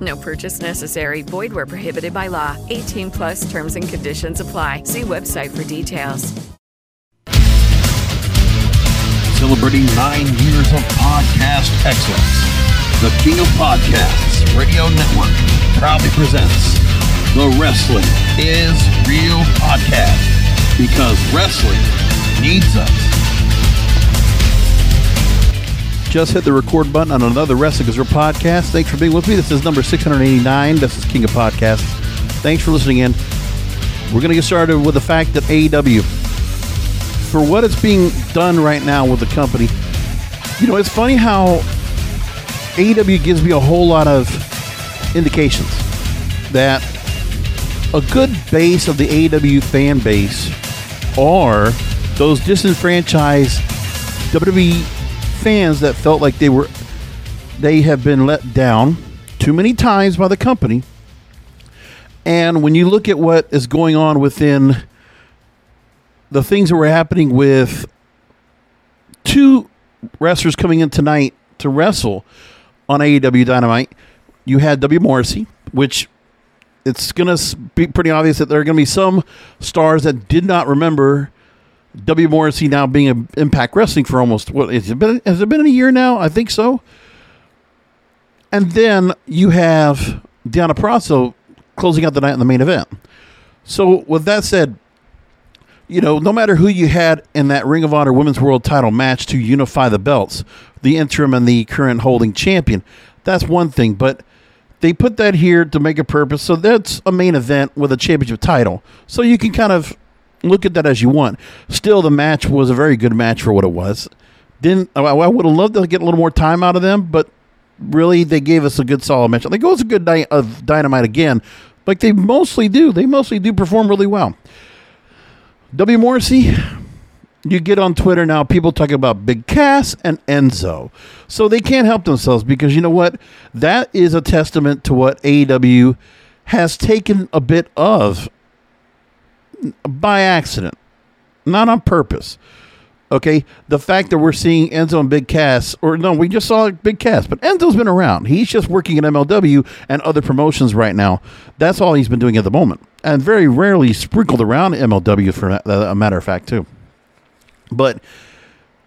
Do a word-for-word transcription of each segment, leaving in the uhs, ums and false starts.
No purchase necessary. Void where prohibited by law. eighteen plus terms and conditions apply. See website for details. Celebrating nine years of podcast excellence. The King of Podcasts Radio Network proudly presents the Wrestling Is Real Podcast, because wrestling needs us. Just hit the record button on another Wrestling Is Real Podcast. Thanks for being with me. This is number six eighty-nine. This is King of Podcasts. Thanks for listening in. We're going to get started with the fact that A E W, for what it's being done right now with the company, you know, it's funny how A E W gives me a whole lot of indications that a good base of the A E W fan base are those disenfranchised W W E fans that felt like they were, they have been let down too many times by the company. And when you look at what is going on within the things that were happening with two wrestlers coming in tonight to wrestle on A E W Dynamite, you had W. Morrissey, which it's going to be pretty obvious that there are going to be some stars that did not remember W. Morrissey now being in Impact Wrestling for almost, what, has it been, has it been a year now? I think so. And then you have Deonna Purrazzo closing out the night in the main event. So with that said, you know, no matter who you had in that Ring of Honor Women's World Title match to unify the belts, the interim and the current holding champion, that's one thing. But they put that here to make a purpose. So that's a main event with a championship title. So you can kind of look at that as you want. Still, the match was a very good match for what it was. Didn't I would have loved to get a little more time out of them, but really they gave us a good solid match. I think it was a good night of Dynamite again, like they mostly do. They mostly do perform really well. W. Morrissey, you get on Twitter now, people talking about Big Cass and Enzo. So they can't help themselves, because you know what? That is a testament to what A E W has taken a bit of by accident, not on purpose. Okay, the fact that we're seeing Enzo and Big Cass, or no, we just saw Big Cass, but Enzo's been around. He's just working in M L W and other promotions right now. That's all he's been doing at the moment, and very rarely sprinkled around M L W, for a matter of fact, too. But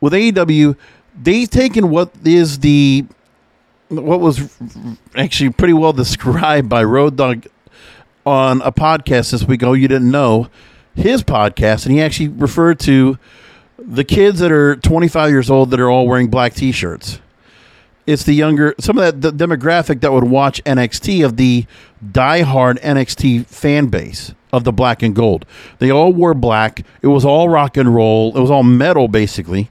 with A E W, they've taken what is the, what was actually pretty well described by Road Dogg on a podcast this week. Oh, you didn't know his podcast, and he actually referred to the kids that are twenty-five years old that are all wearing black T-shirts. It's the younger, some of that the demographic that would watch N X T, of the diehard N X T fan base of the black and gold. They all wore black. It was all rock and roll. It was all metal, basically.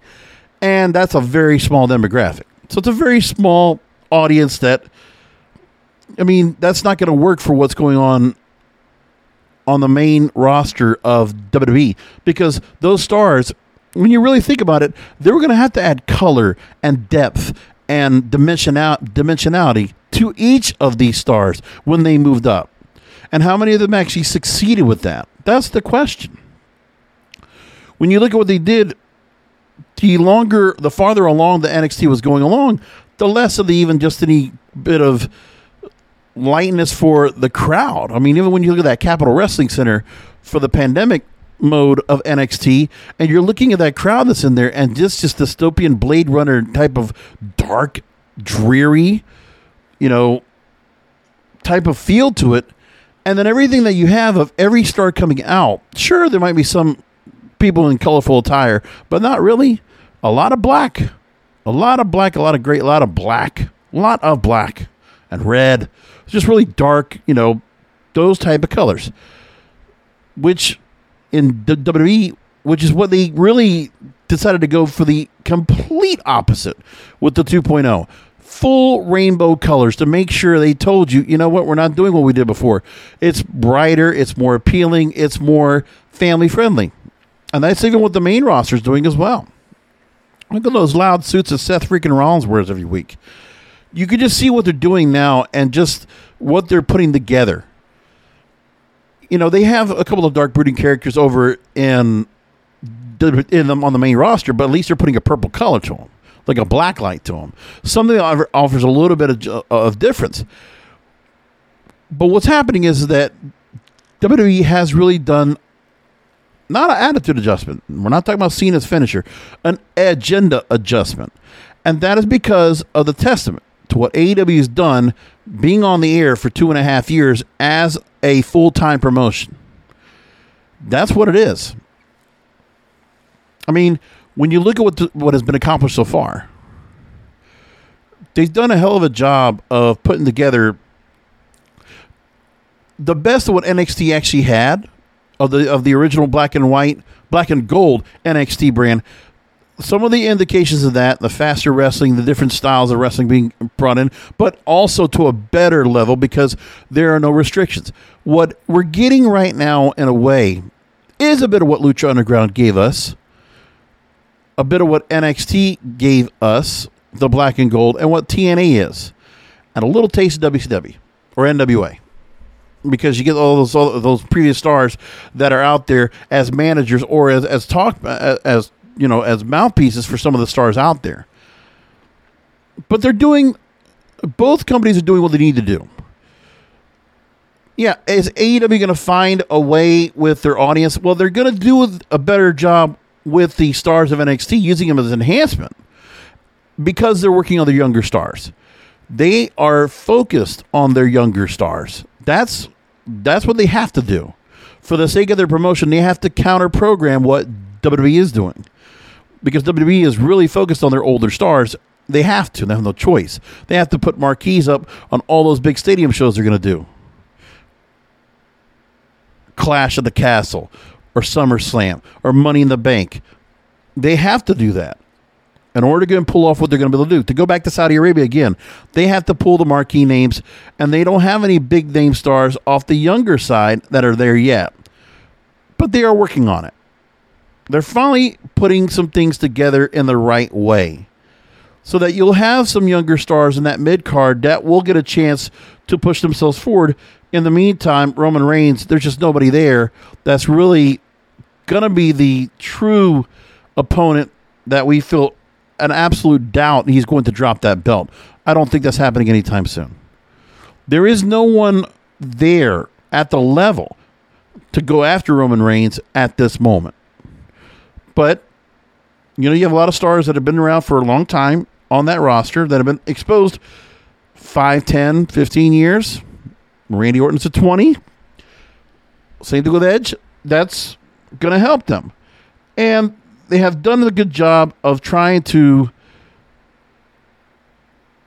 And that's a very small demographic. So it's a very small audience that, I mean, that's not going to work for what's going on on the main roster of W W E, because those stars, when you really think about it, they were going to have to add color and depth and dimensionality to each of these stars when they moved up. And how many of them actually succeeded with that? That's the question. When you look at what they did, the longer, the farther along the N X T was going along, the less of the even just any bit of lightness for the crowd. I mean, even when you look at that Capital Wrestling Center for the pandemic mode of N X T, and you're looking at that crowd that's in there, and just just dystopian Blade Runner type of dark, dreary, you know, type of feel to it. And then everything that you have of every star coming out, sure, there might be some people in colorful attire, but not really. A lot of black. A lot of black, a lot of gray, a lot of black. A lot of black and red. Just really dark, you know, those type of colors. Which in the W W E, which is what they really decided to go for, the complete opposite with the two point oh. Full rainbow colors to make sure they told you, you know what, we're not doing what we did before. It's brighter, it's more appealing, it's more family friendly. And that's even what the main roster is doing as well. Look at those loud suits that Seth freaking Rollins wears every week. You can just see what they're doing now and just what they're putting together. You know, they have a couple of dark brooding characters over in, in them on the main roster, but at least they're putting a purple color to them, like a black light to them. Something that offers a little bit of, of difference. But what's happening is that W W E has really done not an attitude adjustment. We're not talking about Cena's finisher, an agenda adjustment. And that is because of the testament to what A E W has done, being on the air for two and a half years as a full-time promotion. That's what it is. I mean, when you look at what the, what has been accomplished so far, they've done a hell of a job of putting together the best of what N X T actually had of the of the original black and white, black and gold N X T brand. Some of the indications of that, the faster wrestling, the different styles of wrestling being brought in, but also to a better level because there are no restrictions. What we're getting right now, in a way, is a bit of what Lucha Underground gave us, a bit of what N X T gave us, the black and gold, and what T N A is, and a little taste of W C W or N W A. Because you get all those all those previous stars that are out there as managers or as as talk as you know as mouthpieces for some of the stars out there. But they're doing, both companies are doing what they need to do. Yeah, is A E W going to find a way with their audience? Well, they're going to do a better job with the stars of N X T, using them as an enhancement because they're working on their younger stars. They are focused on their younger stars. That's that's what they have to do. For the sake of their promotion, they have to counter-program what W W E is doing. Because W W E is really focused on their older stars. They have to. They have no choice. They have to put marquees up on all those big stadium shows they're going to do. Clash of the Castle or SummerSlam or Money in the Bank. They have to do that in order to pull off what they're going to be able to do. To go back to Saudi Arabia again, they have to pull the marquee names, and they don't have any big name stars off the younger side that are there yet. But they are working on it. They're finally putting some things together in the right way so that you'll have some younger stars in that mid-card that will get a chance to push themselves forward. In the meantime, Roman Reigns, there's just nobody there that's really going to be the true opponent that we feel an absolute doubt he's going to drop that belt. I don't think that's happening anytime soon. There is no one there at the level to go after Roman Reigns at this moment. But, you know, you have a lot of stars that have been around for a long time on that roster that have been exposed five, ten, fifteen years. Randy Orton's at twenty. Same thing with Edge. That's going to help them. And they have done a good job of trying to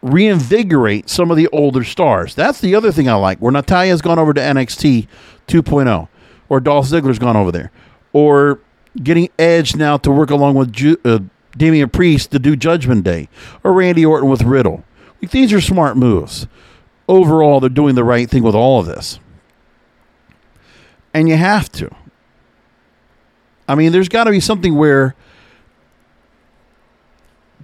reinvigorate some of the older stars. That's the other thing I like. Where Natalia's gone over to N X T two point oh, or Dolph Ziggler's gone over there, or getting Edge now to work along with Ju- uh, Damian Priest to do Judgment Day, or Randy Orton with Riddle. Like, these are smart moves. Overall, they're doing the right thing with all of this. And you have to. I mean, there's got to be something where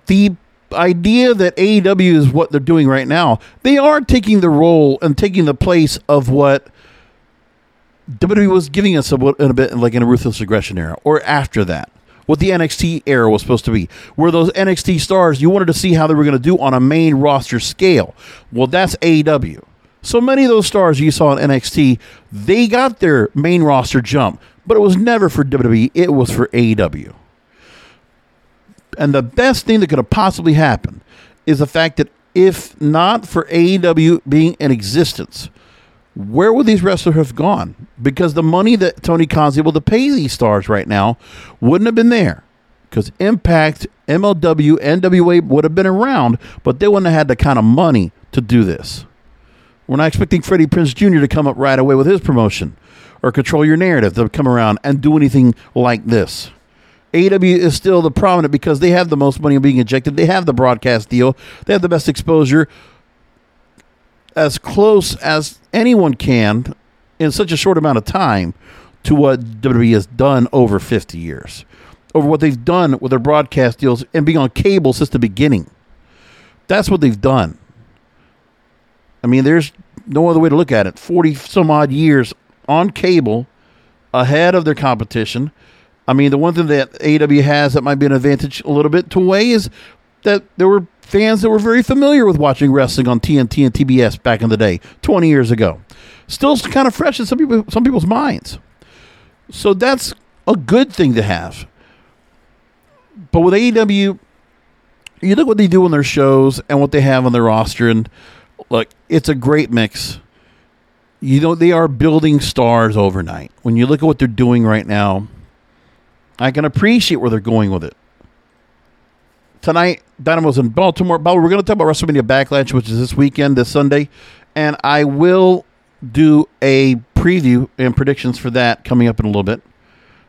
the idea that A E W is what they're doing right now, they are taking the role and taking the place of what W W E was giving us a, in a bit, like in a Ruthless Aggression era, or after that, what the N X T era was supposed to be, where those N X T stars, you wanted to see how they were going to do on a main roster scale. Well, that's A E W. So many of those stars you saw in N X T, they got their main roster jump, but it was never for W W E. It was for A E W. And the best thing that could have possibly happened is the fact that if not for A E W being in existence, where would these wrestlers have gone? Because the money that Tony Khan's able to pay these stars right now wouldn't have been there. Because Impact, M L W, N W A would have been around, but they wouldn't have had the kind of money to do this. We're not expecting Freddie Prinze Junior to come up right away with his promotion or Control Your Narrative to come around and do anything like this. A E W is still the prominent because they have the most money being injected. They have the broadcast deal. They have the best exposure, as close as anyone can in such a short amount of time to what W W E has done over fifty years, over what they've done with their broadcast deals and being on cable since the beginning. That's what they've done. I mean, there's no other way to look at it. forty some odd years on cable ahead of their competition. I mean, the one thing that A E W has that might be an advantage a little bit to weigh is that there were fans that were very familiar with watching wrestling on T N T and T B S back in the day, twenty years ago. Still kind of fresh in some people, some people's minds. So that's a good thing to have. But with A E W, you look what they do on their shows and what they have on their roster, and look, it's a great mix. You know, they are building stars overnight. When you look at what they're doing right now, I can appreciate where they're going with it. Tonight, Dynamo's in Baltimore. But we're going to talk about WrestleMania Backlash, which is this weekend, this Sunday. And I will do a preview and predictions for that coming up in a little bit,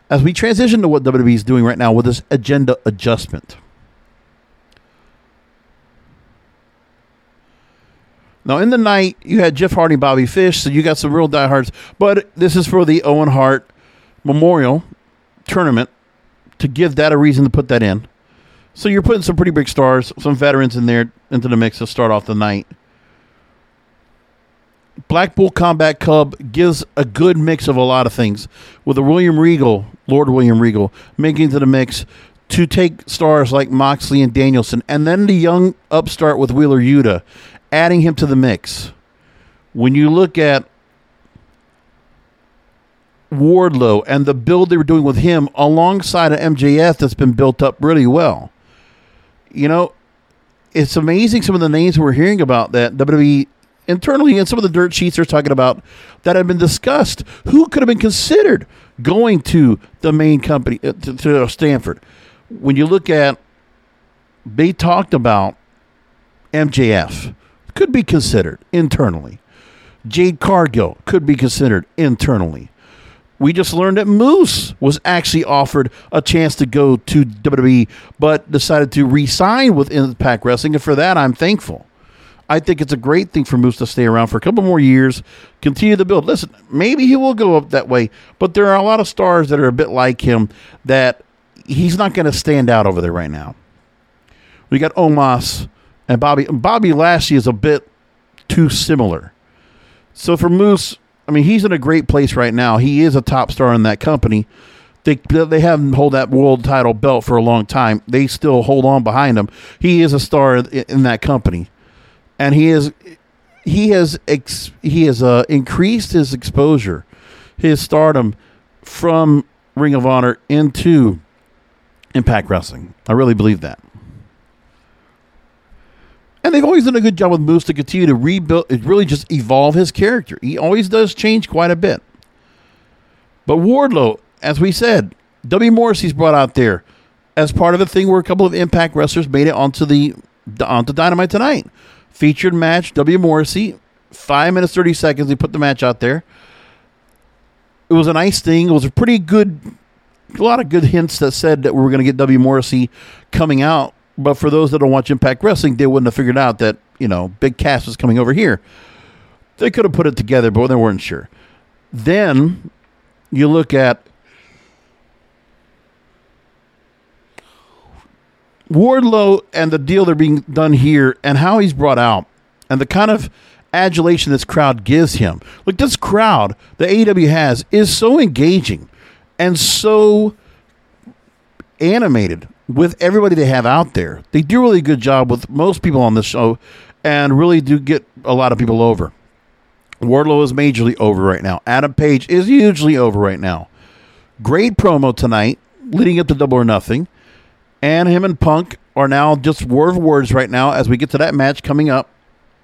as we transition to what W W E is doing right now with this agenda adjustment. Now, in the night, you had Jeff Hardy and Bobby Fish, so you got some real diehards. But this is for the Owen Hart Memorial Tournament, to give that a reason to put that in. So you're putting some pretty big stars, some veterans in there into the mix to start off the night. Blackpool Combat Club gives a good mix of a lot of things, with a William Regal, Lord William Regal, making to the mix to take stars like Moxley and Danielson, and then the young upstart with Wheeler Yuta, adding him to the mix. When you look at Wardlow and the build they were doing with him alongside of M J F that's been built up really well. You know, it's amazing some of the names we're hearing about that W W E internally and some of the dirt sheets they're talking about that have been discussed. Who could have been considered going to the main company, uh, to, to Stanford? When you look at, they talked about M J F could be considered internally. Jade Cargill could be considered internally. We just learned that Moose was actually offered a chance to go to W W E, but decided to re-sign with Impact Wrestling, and for that, I'm thankful. I think it's a great thing for Moose to stay around for a couple more years, continue the build. Listen, maybe he will go up that way, but there are a lot of stars that are a bit like him that he's not going to stand out over there right now. We got Omos and Bobby. Bobby Lashley is a bit too similar. So for Moose, I mean, he's in a great place right now. He is a top star in that company. They they haven't hold that world title belt for a long time. They still hold on behind him. He is a star in, in that company, and he is he has ex, he has uh, increased his exposure, his stardom from Ring of Honor into Impact Wrestling. I really believe that. And they've always done a good job with Moose to continue to rebuild, really just evolve his character. He always does change quite a bit. But Wardlow, as we said, W. Morrissey's brought out there as part of a thing where a couple of Impact wrestlers made it onto the onto Dynamite tonight. Featured match, W. Morrissey, five minutes, thirty seconds. He put the match out there. It was a nice thing. It was a pretty good, a lot of good hints that said that we were going to get W. Morrissey coming out. But for those that don't watch Impact Wrestling, they wouldn't have figured out that, you know, Big Cass was coming over here. They could have put it together, but they weren't sure. Then you look at Wardlow and the deal they're being done here and how he's brought out and the kind of adulation this crowd gives him. Look, this crowd that A E W has is so engaging and so animated with everybody they have out there. They do a really good job with most people on this show and really do get a lot of people over. Wardlow is majorly over right now. Adam Page is hugely over right now. Great promo tonight leading up to Double or Nothing. And him and Punk are now just war of words right now as we get to that match coming up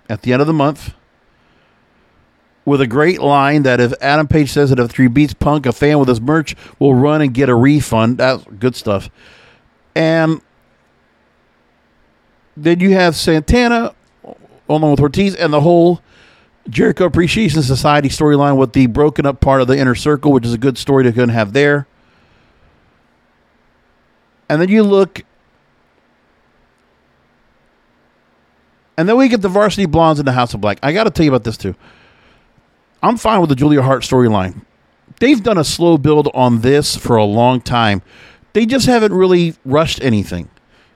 at the end of the month. with a great line that if Adam Page says that if three beats Punk, a fan with his merch will run and get a refund. That's good stuff. And then you have Santana along with Ortiz and the whole Jericho Appreciation Society storyline with the broken up part of the Inner Circle, which is a good story to gonna have there. And then you look, and then we get the Varsity Blondes and the House of Black. I got to tell you about this too. I'm fine with the Julia Hart storyline. They've done a slow build on this for a long time. They just haven't really rushed anything.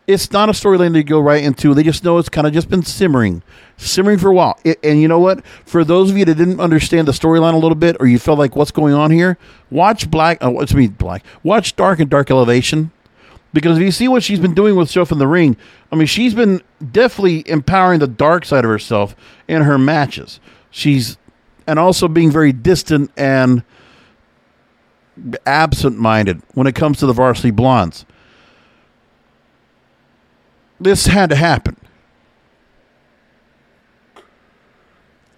It's not a storyline they go right into. They just know it's kind of just been simmering, simmering for a while. It, and you know what? For those of you that didn't understand the storyline a little bit, or you felt like what's going on here, watch Black. Uh, what's me Black? Watch Dark and Dark Elevation, because if you see what she's been doing with stuff in the ring, I mean, she's been definitely empowering the dark side of herself in her matches. She's and also being very distant and absent-minded when it comes to the Varsity Blondes. This had to happen.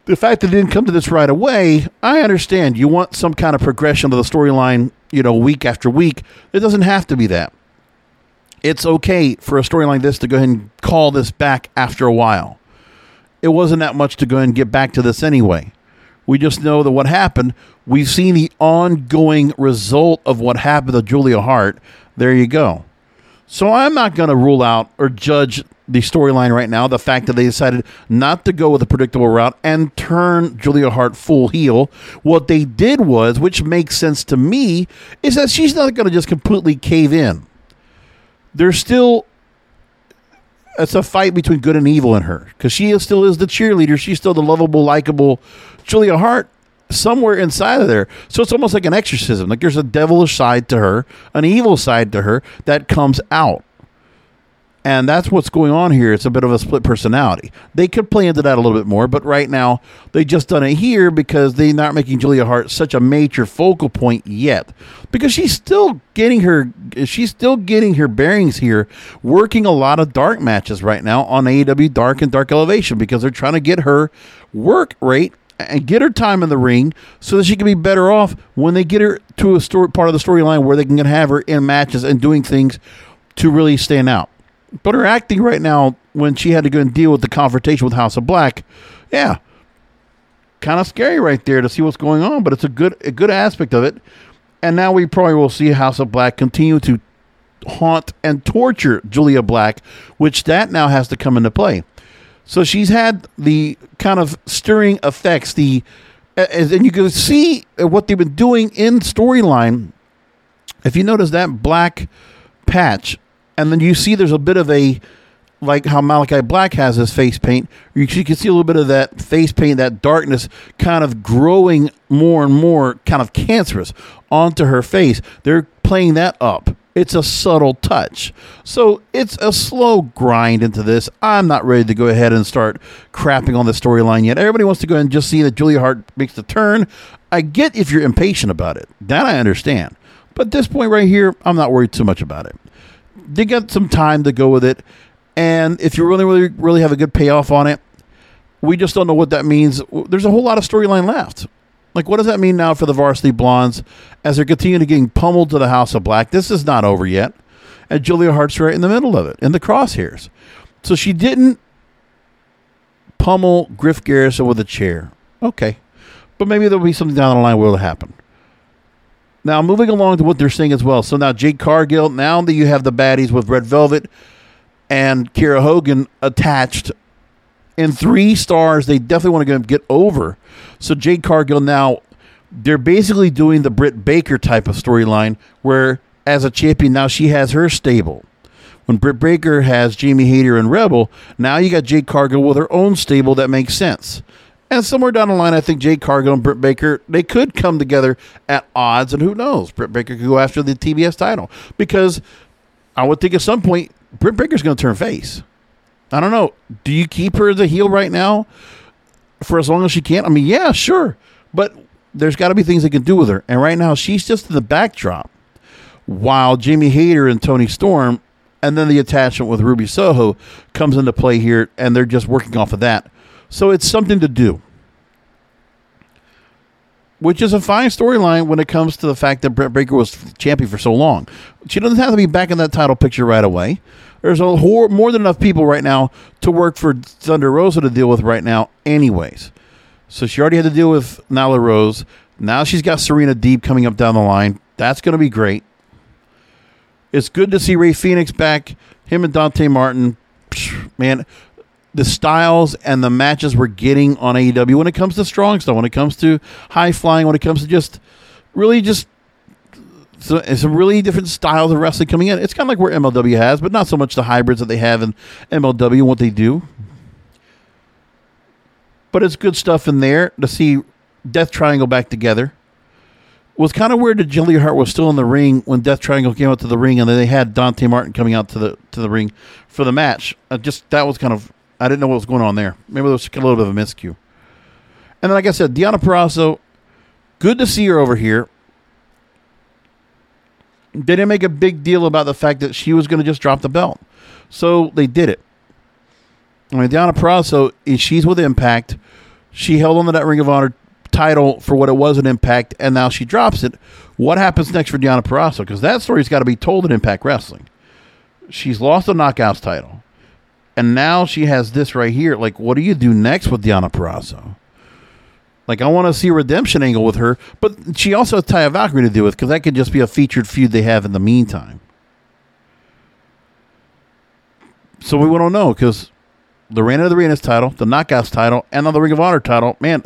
The fact that it didn't come to this right away, I understand. You want some kind of progression to the storyline, you know, week after week. It doesn't have to be that. It's okay for a story like this to go ahead and call this back after a while. It wasn't that much to go ahead and get back to this anyway. We just know that what happened, we've seen the ongoing result of what happened to Julia Hart. There you go. So I'm not going to rule out or judge the storyline right now, the fact that they decided not to go with a predictable route and turn Julia Hart full heel. What they did was, which makes sense to me, is that she's not going to just completely cave in. There's still, it's a fight between good and evil in her, because she is, still is the cheerleader. She's still the lovable, likable Julia Hart somewhere inside of there. So it's almost like an exorcism. Like there's a devilish side to her, an evil side to her that comes out. And that's what's going on here. It's a bit of a split personality. They could play into that a little bit more, but right now they just done it here because they're not making Julia Hart such a major focal point yet, because she's still getting her, she's still getting her bearings here, working a lot of dark matches right now on A E W Dark and Dark Elevation, because they're trying to get her work rate and get her time in the ring so that she can be better off when they get her to a story, part of the storyline where they can have her in matches and doing things to really stand out. But her acting right now, when she had to go and deal with the confrontation with House of Black, yeah, kind of scary right there to see what's going on. But it's a good a good aspect of it. And now we probably will see House of Black continue to haunt and torture Julia Black, which that now has to come into play. So she's had the kind of stirring effects, the and you can see what they've been doing in storyline. If you notice that black patch, and then you see there's a bit of a, like how Malachi Black has his face paint. You can see a little bit of that face paint, that darkness kind of growing more and more kind of cancerous onto her face. They're playing that up. It's a subtle touch. So it's a slow grind into this. I'm not ready to go ahead and start crapping on the storyline yet. Everybody wants to go ahead and just see that Julia Hart makes the turn. I get if you're impatient about it. That I understand. But at this point right here, I'm not worried too much about it. They got some time to go with it, and if you really, really, really have a good payoff on it, we just don't know what that means. There's a whole lot of storyline left. Like, what does that mean now for the Varsity Blondes as they're continuing to getting pummeled to the House of Black? This is not over yet, and Julia Hart's right in the middle of it, in the crosshairs. So she didn't pummel Griff Garrison with a chair. Okay, but maybe there'll be something down the line where it'll happen. Now, moving along to what they're saying as well. So now Jade Cargill, now that you have the baddies with Red Velvet and Kiera Hogan attached in three stars, they definitely want to get over. So Jade Cargill now, they're basically doing the Britt Baker type of storyline where as a champion, now she has her stable. When Britt Baker has Jamie Hayter and Rebel, now you got Jade Cargill with her own stable that makes sense. And somewhere down the line, I think Jade Cargill and Britt Baker, they could come together at odds, and who knows? Britt Baker could go after the T B S title, because I would think at some point, Britt Baker's going to turn face. I don't know. Do you keep her as a heel right now for as long as she can? I mean, yeah, sure, but there's got to be things they can do with her, and right now, she's just in the backdrop, while Jamie Hayter and Toni Storm, and then the attachment with Ruby Soho comes into play here, and they're just working off of that. So it's something to do. which is a fine storyline when it comes to the fact that Britt Baker was champion for so long. She doesn't have to be back in that title picture right away. There's a whole, more than enough people right now to work for Thunder Rosa to deal with right now anyways. So she already had to deal with Nyla Rose. Now she's got Serena Deeb coming up down the line. That's going to be great. It's good to see Ray Phoenix back, him and Dante Martin. Man, the styles and the matches we're getting on A E W when it comes to strong stuff, when it comes to high flying, when it comes to just really just some, some really different styles of wrestling coming in. It's kind of like where M L W has, but not so much the hybrids that they have in M L W and what they do. But it's good stuff in there to see Death Triangle back together. It was kind of weird that Julia Hart was still in the ring when Death Triangle came out to the ring, and then they had Dante Martin coming out to the to the ring for the match. I just that was kind of I didn't know what was going on there. Maybe there was a little bit of a miscue. And then, like I said, Deonna Purrazzo, good to see her over here. They didn't make a big deal about the fact that she was going to just drop the belt, so they did it. I mean, Deonna Purrazzo, she's with Impact. She held on to that Ring of Honor title for what it was an Impact, and now she drops it. What happens next for Deonna Purrazzo? Because that story's got to be told in Impact Wrestling. She's lost the Knockouts title, and now she has this right here. Like, what do you do next with Deonna Purrazzo? Like, I want to see a redemption angle with her, but she also has Taya Valkyrie to deal with, because that could just be a featured feud they have in the meantime. So we don't know, because the Reign of the Arenas title, the Knockouts title, and on the Ring of Honor title, man,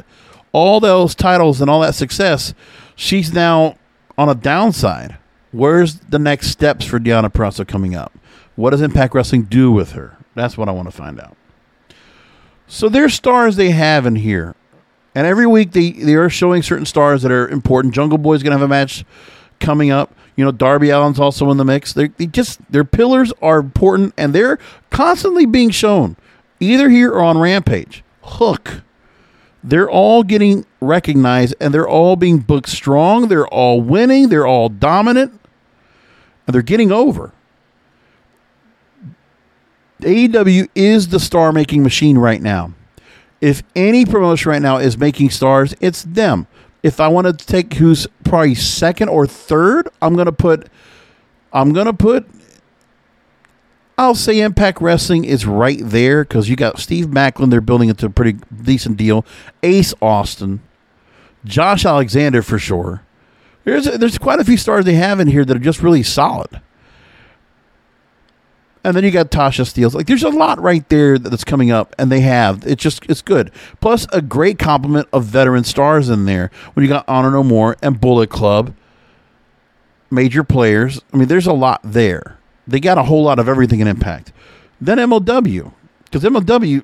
all those titles and all that success, she's now on a downside. Where's the next steps for Deonna Purrazzo coming up? What does Impact Wrestling do with her? That's what I want to find out. So there's stars they have in here. And every week they, they are showing certain stars that are important. Jungle Boy's going to have a match coming up. You know, Darby Allin's also in the mix. They they just their pillars are important, and they're constantly being shown, either here or on Rampage. Hook. They're all getting recognized, and they're all being booked strong. They're all winning. They're all dominant. And they're getting over. A E W is the star-making machine right now. If any promotion right now is making stars, it's them. If I want to take who's probably second or third, I'm going to put, I'm going to put, I'll say Impact Wrestling is right there, because you got Steve Maclin. They're building into a pretty decent deal. Ace Austin, Josh Alexander for sure. There's a, there's quite a few stars they have in here that are just really solid. And then you got Tasha Steelz. Like, there's a lot right there that's coming up, and they have. It's just it's good. Plus a great complement of veteran stars in there. When you got Honor No More and Bullet Club, major players. I mean, there's a lot there. They got a whole lot of everything in Impact. Then M L W. Because M L W,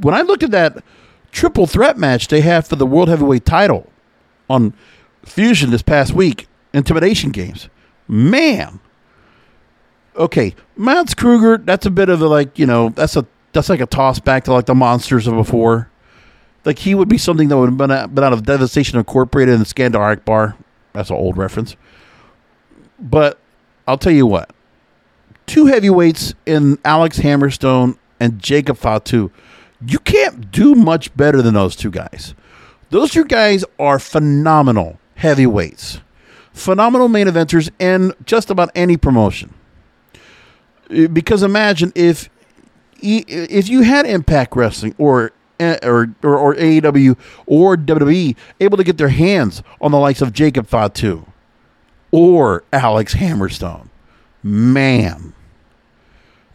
when I looked at that triple threat match they have for the World Heavyweight title on Fusion this past week, Intimidation Games, man. Okay, Mounts Kruger, that's a bit of a, like, you know, that's a that's like a toss back to, like, the monsters of before. Like, he would be something that would have been out, been out of Devastation Incorporated and Skandar Akbar. That's an old reference. But I'll tell you what. Two heavyweights in Alex Hammerstone and Jacob Fatu. You can't do much better than those two guys. Those two guys are phenomenal heavyweights. Phenomenal main eventers in just about any promotion. Because imagine if if you had Impact Wrestling or or or, or A E W or W W E able to get their hands on the likes of Jacob Fatu or Alex Hammerstone, man.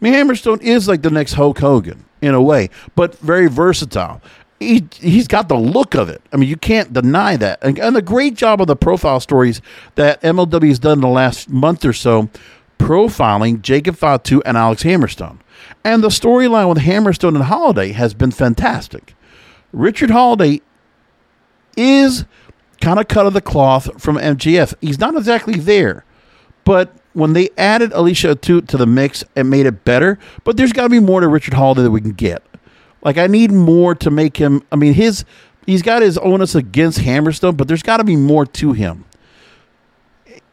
I mean, Hammerstone is like the next Hulk Hogan in a way, but very versatile. He, he's got the look of it. I mean, you can't deny that. And, and the great job of the profile stories that M L W has done in the last month or so, profiling Jacob Fatu and Alex Hammerstone. And the storyline with Hammerstone and Holiday has been fantastic. Richard Holiday is kind of cut of the cloth from M J F. He's not exactly there, but when they added Alicia Atu to the mix, it made it better. But there's got to be more to Richard Holiday that we can get. Like, I need more to make him. I mean, his he's got his onus against Hammerstone, but there's got to be more to him.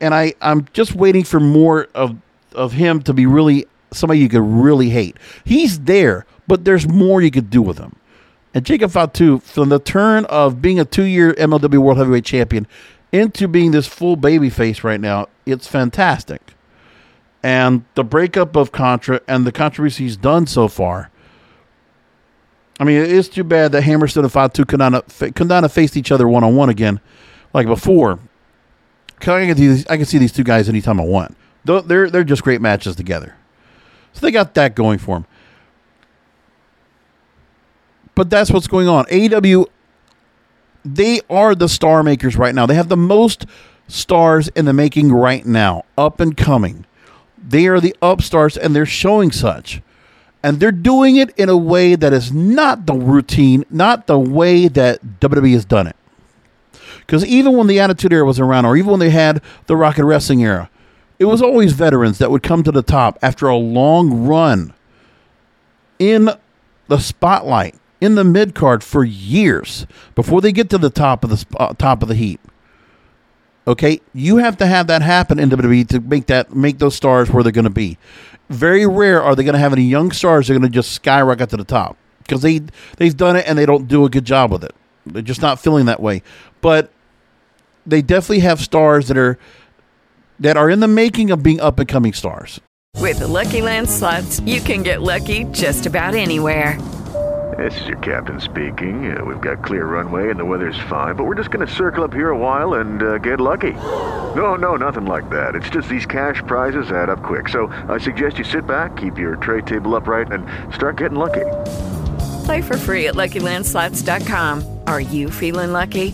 And I, I'm just waiting for more of, of him to be really somebody you could really hate. He's there, but there's more you could do with him. And Jacob Fatu, from the turn of being a two-year M L W World Heavyweight Champion into being this full babyface right now, it's fantastic. And the breakup of Contra and the controversy he's done so far. I mean, it is too bad that Hammerstone and Fatu could not have, could not have faced each other one-on-one again like before. I can, these, I can see these two guys anytime I want. They're, they're just great matches together. So they got that going for them. But that's what's going on. A E W, they are the star makers right now. They have the most stars in the making right now, up and coming. They are the upstarts, and they're showing such. And they're doing it in a way that is not the routine, not the way that W W E has done it. Because even when the Attitude Era was around, or even when they had the Rocket Wrestling Era, it was always veterans that would come to the top after a long run in the spotlight, in the mid-card for years before they get to the top of the uh, top of the heap. Okay, you have to have that happen in W W E to make that make those stars where they're going to be. Very rare are they going to have any young stars that are going to just skyrocket to the top because they they've done it and they don't do a good job with it. They're just not feeling that way. But they definitely have stars that are that are in the making of being up and coming stars. With the Lucky Land Slots, you can get lucky just about anywhere. This is your captain speaking. Uh, we've got clear runway and the weather's fine, but we're just going to circle up here a while and uh, get lucky. No, no, nothing like that. It's just these cash prizes add up quick. So I suggest you sit back, keep your tray table upright, and start getting lucky. Play for free at Lucky Land Slots dot com. Are you feeling lucky?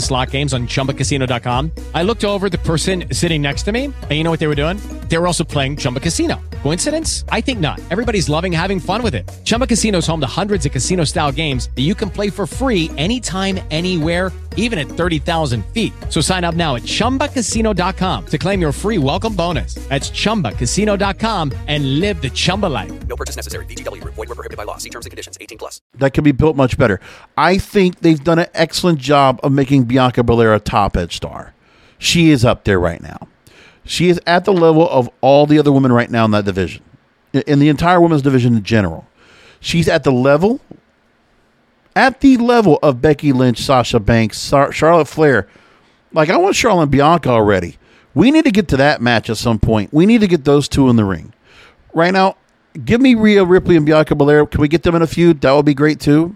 slot games on chumba casino dot com. I looked over at the person sitting next to me, and you know what they were doing? They were also playing Chumba Casino. Coincidence? I think not. Everybody's loving having fun with it. Chumba Casino is home to hundreds of casino-style games that you can play for free anytime, anywhere, even at thirty thousand feet. So sign up now at chumba casino dot com to claim your free welcome bonus. That's chumba casino dot com and live the Chumba life. No purchase necessary. V G W. Void where prohibited by law. See terms and conditions. eighteen plus. That could be built much better. I think they've done an excellent job of making Bianca Belair a top-edge star. She is up there right now. She is at the level of all the other women right now in that division, in the entire women's division in general. She's at the level, at the level of Becky Lynch, Sasha Banks, Charlotte Flair. Like, I want Charlotte and Bianca already. We need to get to that match at some point. We need to get those two in the ring. Right now, give me Rhea Ripley and Bianca Belair. Can we get them in a feud? That would be great too.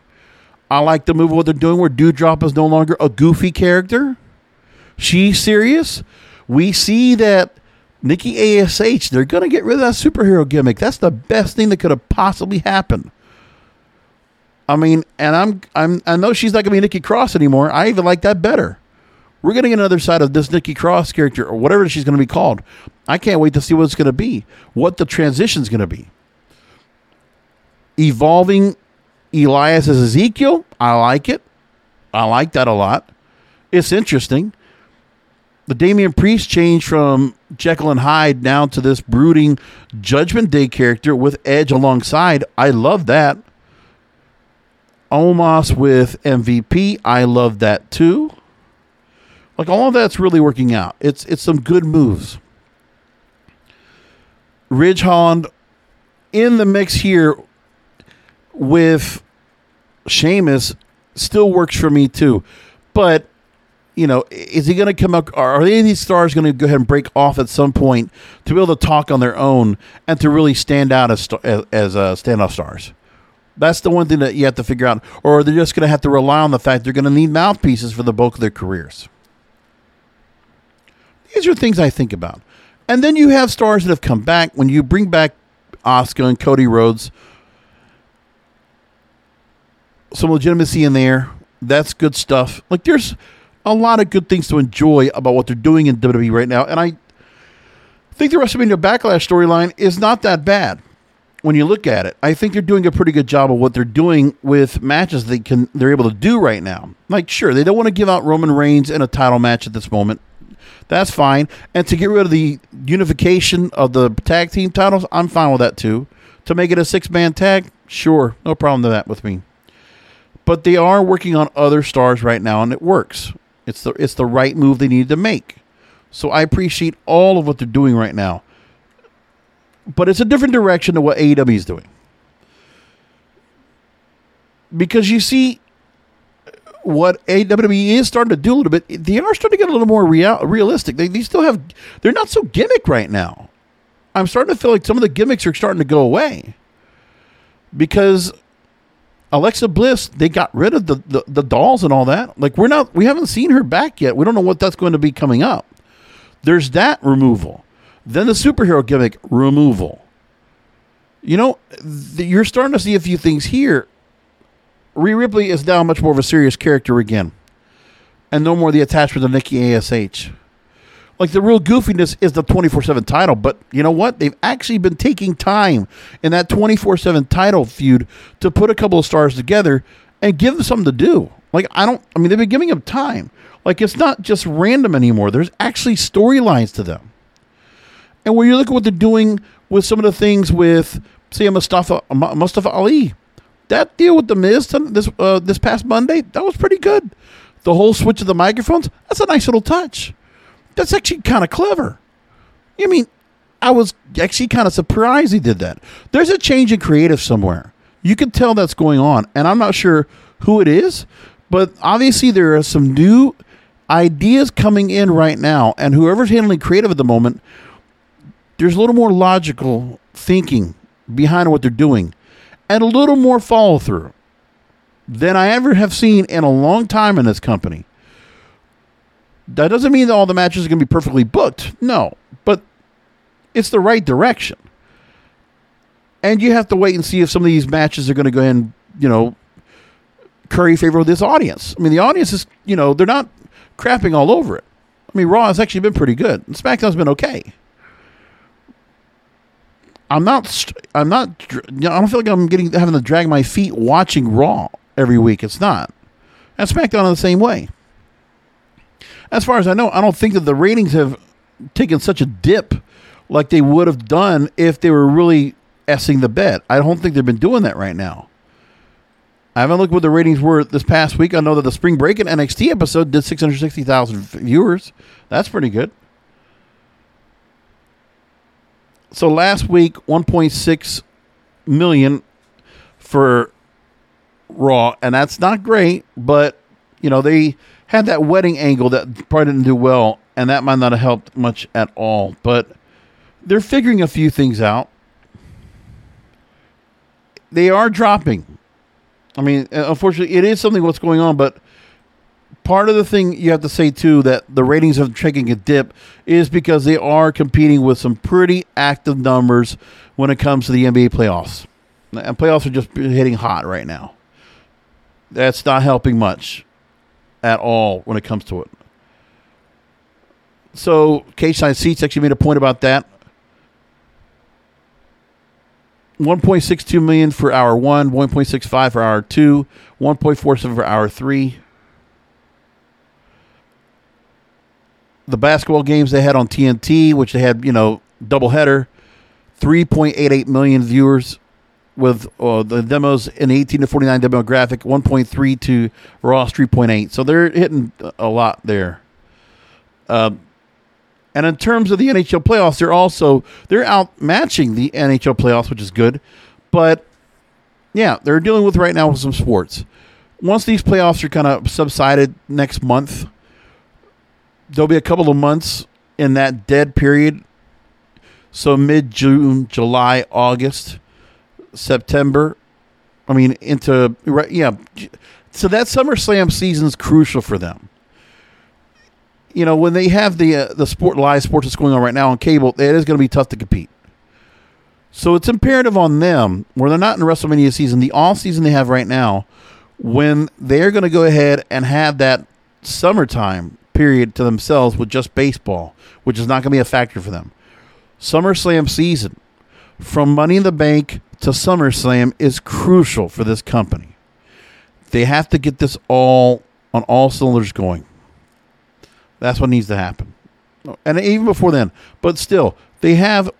I like the move of what they're doing where Doudrop is no longer a goofy character. She's serious. We see that Nikki A S H, they're going to get rid of that superhero gimmick. That's the best thing that could have possibly happened. I mean, and I'm, I'm, I know she's not going to be Nikki Cross anymore. I even like that better. We're going to get another side of this Nikki Cross character or whatever she's going to be called. I can't wait to see what it's going to be, what the transition's going to be. Evolving Elias as Ezekiel. I like it. I like that a lot. It's interesting. The Damian Priest changed from Jekyll and Hyde now to this brooding Judgment Day character with Edge alongside. I love that. Omos with M V P. I love that too. Like, all of that's really working out. It's it's some good moves. Ridge Holland in the mix here with Sheamus still works for me too. But you know, is he going to come up? Are any of these stars going to go ahead and break off at some point to be able to talk on their own and to really stand out as as, as uh, standoff stars? That's the one thing that you have to figure out. Or they're just going to have to rely on the fact they're going to need mouthpieces for the bulk of their careers. These are things I think about. And then you have stars that have come back. When you bring back Asuka and Cody Rhodes, some legitimacy in there. That's good stuff. Like, there's a lot of good things to enjoy about what they're doing in W W E right now. And I think the WrestleMania Backlash storyline is not that bad when you look at it. I think they're doing a pretty good job of what they're doing with matches they can, they're able to do right now. Like, sure, they don't want to give out Roman Reigns in a title match at this moment. That's fine. And to get rid of the unification of the tag team titles, I'm fine with that too. To make it a six-man tag, sure, no problem to that with me. But they are working on other stars right now, and it works. It's the it's the right move they need to make. So I appreciate all of what they're doing right now. But it's a different direction than what A E W is doing. Because you see what A E W is starting to do a little bit, they are starting to get a little more real, realistic. They, they still have, they're not so gimmick right now. I'm starting to feel like some of the gimmicks are starting to go away. Because Alexa Bliss, they got rid of the, the, the dolls and all that. Like, we're not, we haven't seen her back yet. We don't know what that's going to be coming up. There's that removal. Then the superhero gimmick removal. You know, the, you're starting to see a few things here. Rhea Ripley is now much more of a serious character again. And no more the attachment to Nikki A S H. Like, the real goofiness is the twenty-four seven title, but you know what? They've actually been taking time in that twenty-four seven title feud to put a couple of stars together and give them something to do. Like, I don't, I mean, they've been giving them time. Like, it's not just random anymore. There's actually storylines to them. And when you look at what they're doing with some of the things with, say, Mustafa, Mustafa Ali, that deal with The Miz this, uh, this past Monday, that was pretty good. The whole switch of the microphones, that's a nice little touch. That's actually kind of clever. I mean, I was actually kind of surprised he did that. There's a change in creative somewhere. You can tell that's going on, and I'm not sure who it is, but obviously there are some new ideas coming in right now, and whoever's handling creative at the moment, there's a little more logical thinking behind what they're doing and a little more follow-through than I ever have seen in a long time in this company. That doesn't mean that all the matches are going to be perfectly booked. No, but it's the right direction. And you have to wait and see if some of these matches are going to go in, you know, curry favor with this audience. I mean, the audience is, you know, they're not crapping all over it. I mean, Raw has actually been pretty good. And SmackDown's been okay. I'm not, I'm not, I don't feel like I'm getting, having to drag my feet watching Raw every week. It's not. And SmackDown are the same way. As far as I know, I don't think that the ratings have taken such a dip like they would have done if they were really essing the bet. I don't think they've been doing that right now. I haven't looked what the ratings were this past week. I know that the Spring Break and N X T episode did six hundred sixty thousand viewers. That's pretty good. So last week, one point six million for Raw, and that's not great, but, you know, they had that wedding angle that probably didn't do well, and that might not have helped much at all. But they're figuring a few things out. They are dropping. I mean, unfortunately, it is something what's going on, but part of the thing you have to say, too, that the ratings are taking a dip is because they are competing with some pretty active numbers when it comes to the N B A playoffs. And playoffs are just hitting hot right now. That's not helping much at all when it comes to it. So Cage Side Seats actually made a point about that. one point six two million for hour one, one point six five for hour two, one point four seven for hour three. The basketball games they had on T N T, which they had, you know, doubleheader, three point eight eight million viewers with uh, the demos in the eighteen to forty-nine demographic, one point three to Ross, three point eight. So they're hitting a lot there. Um, and in terms of the N H L playoffs, they're also, they're outmatching the N H L playoffs, which is good. But, yeah, they're dealing with right now with some sports. Once these playoffs are kind of subsided next month, there'll be a couple of months in that dead period. So mid-June, July, August, September. I mean, into, right, yeah. So that SummerSlam season is crucial for them. You know, when they have the uh, the sport live sports that's going on right now on cable, it is going to be tough to compete. So it's imperative on them, where they're not in WrestleMania season, the off season they have right now, when they're going to go ahead and have that summertime period to themselves with just baseball, which is not going to be a factor for them. SummerSlam season, from Money in the Bank to SummerSlam, is crucial for this company. They have to get this all on all cylinders going. That's what needs to happen. And even before then, but still, they have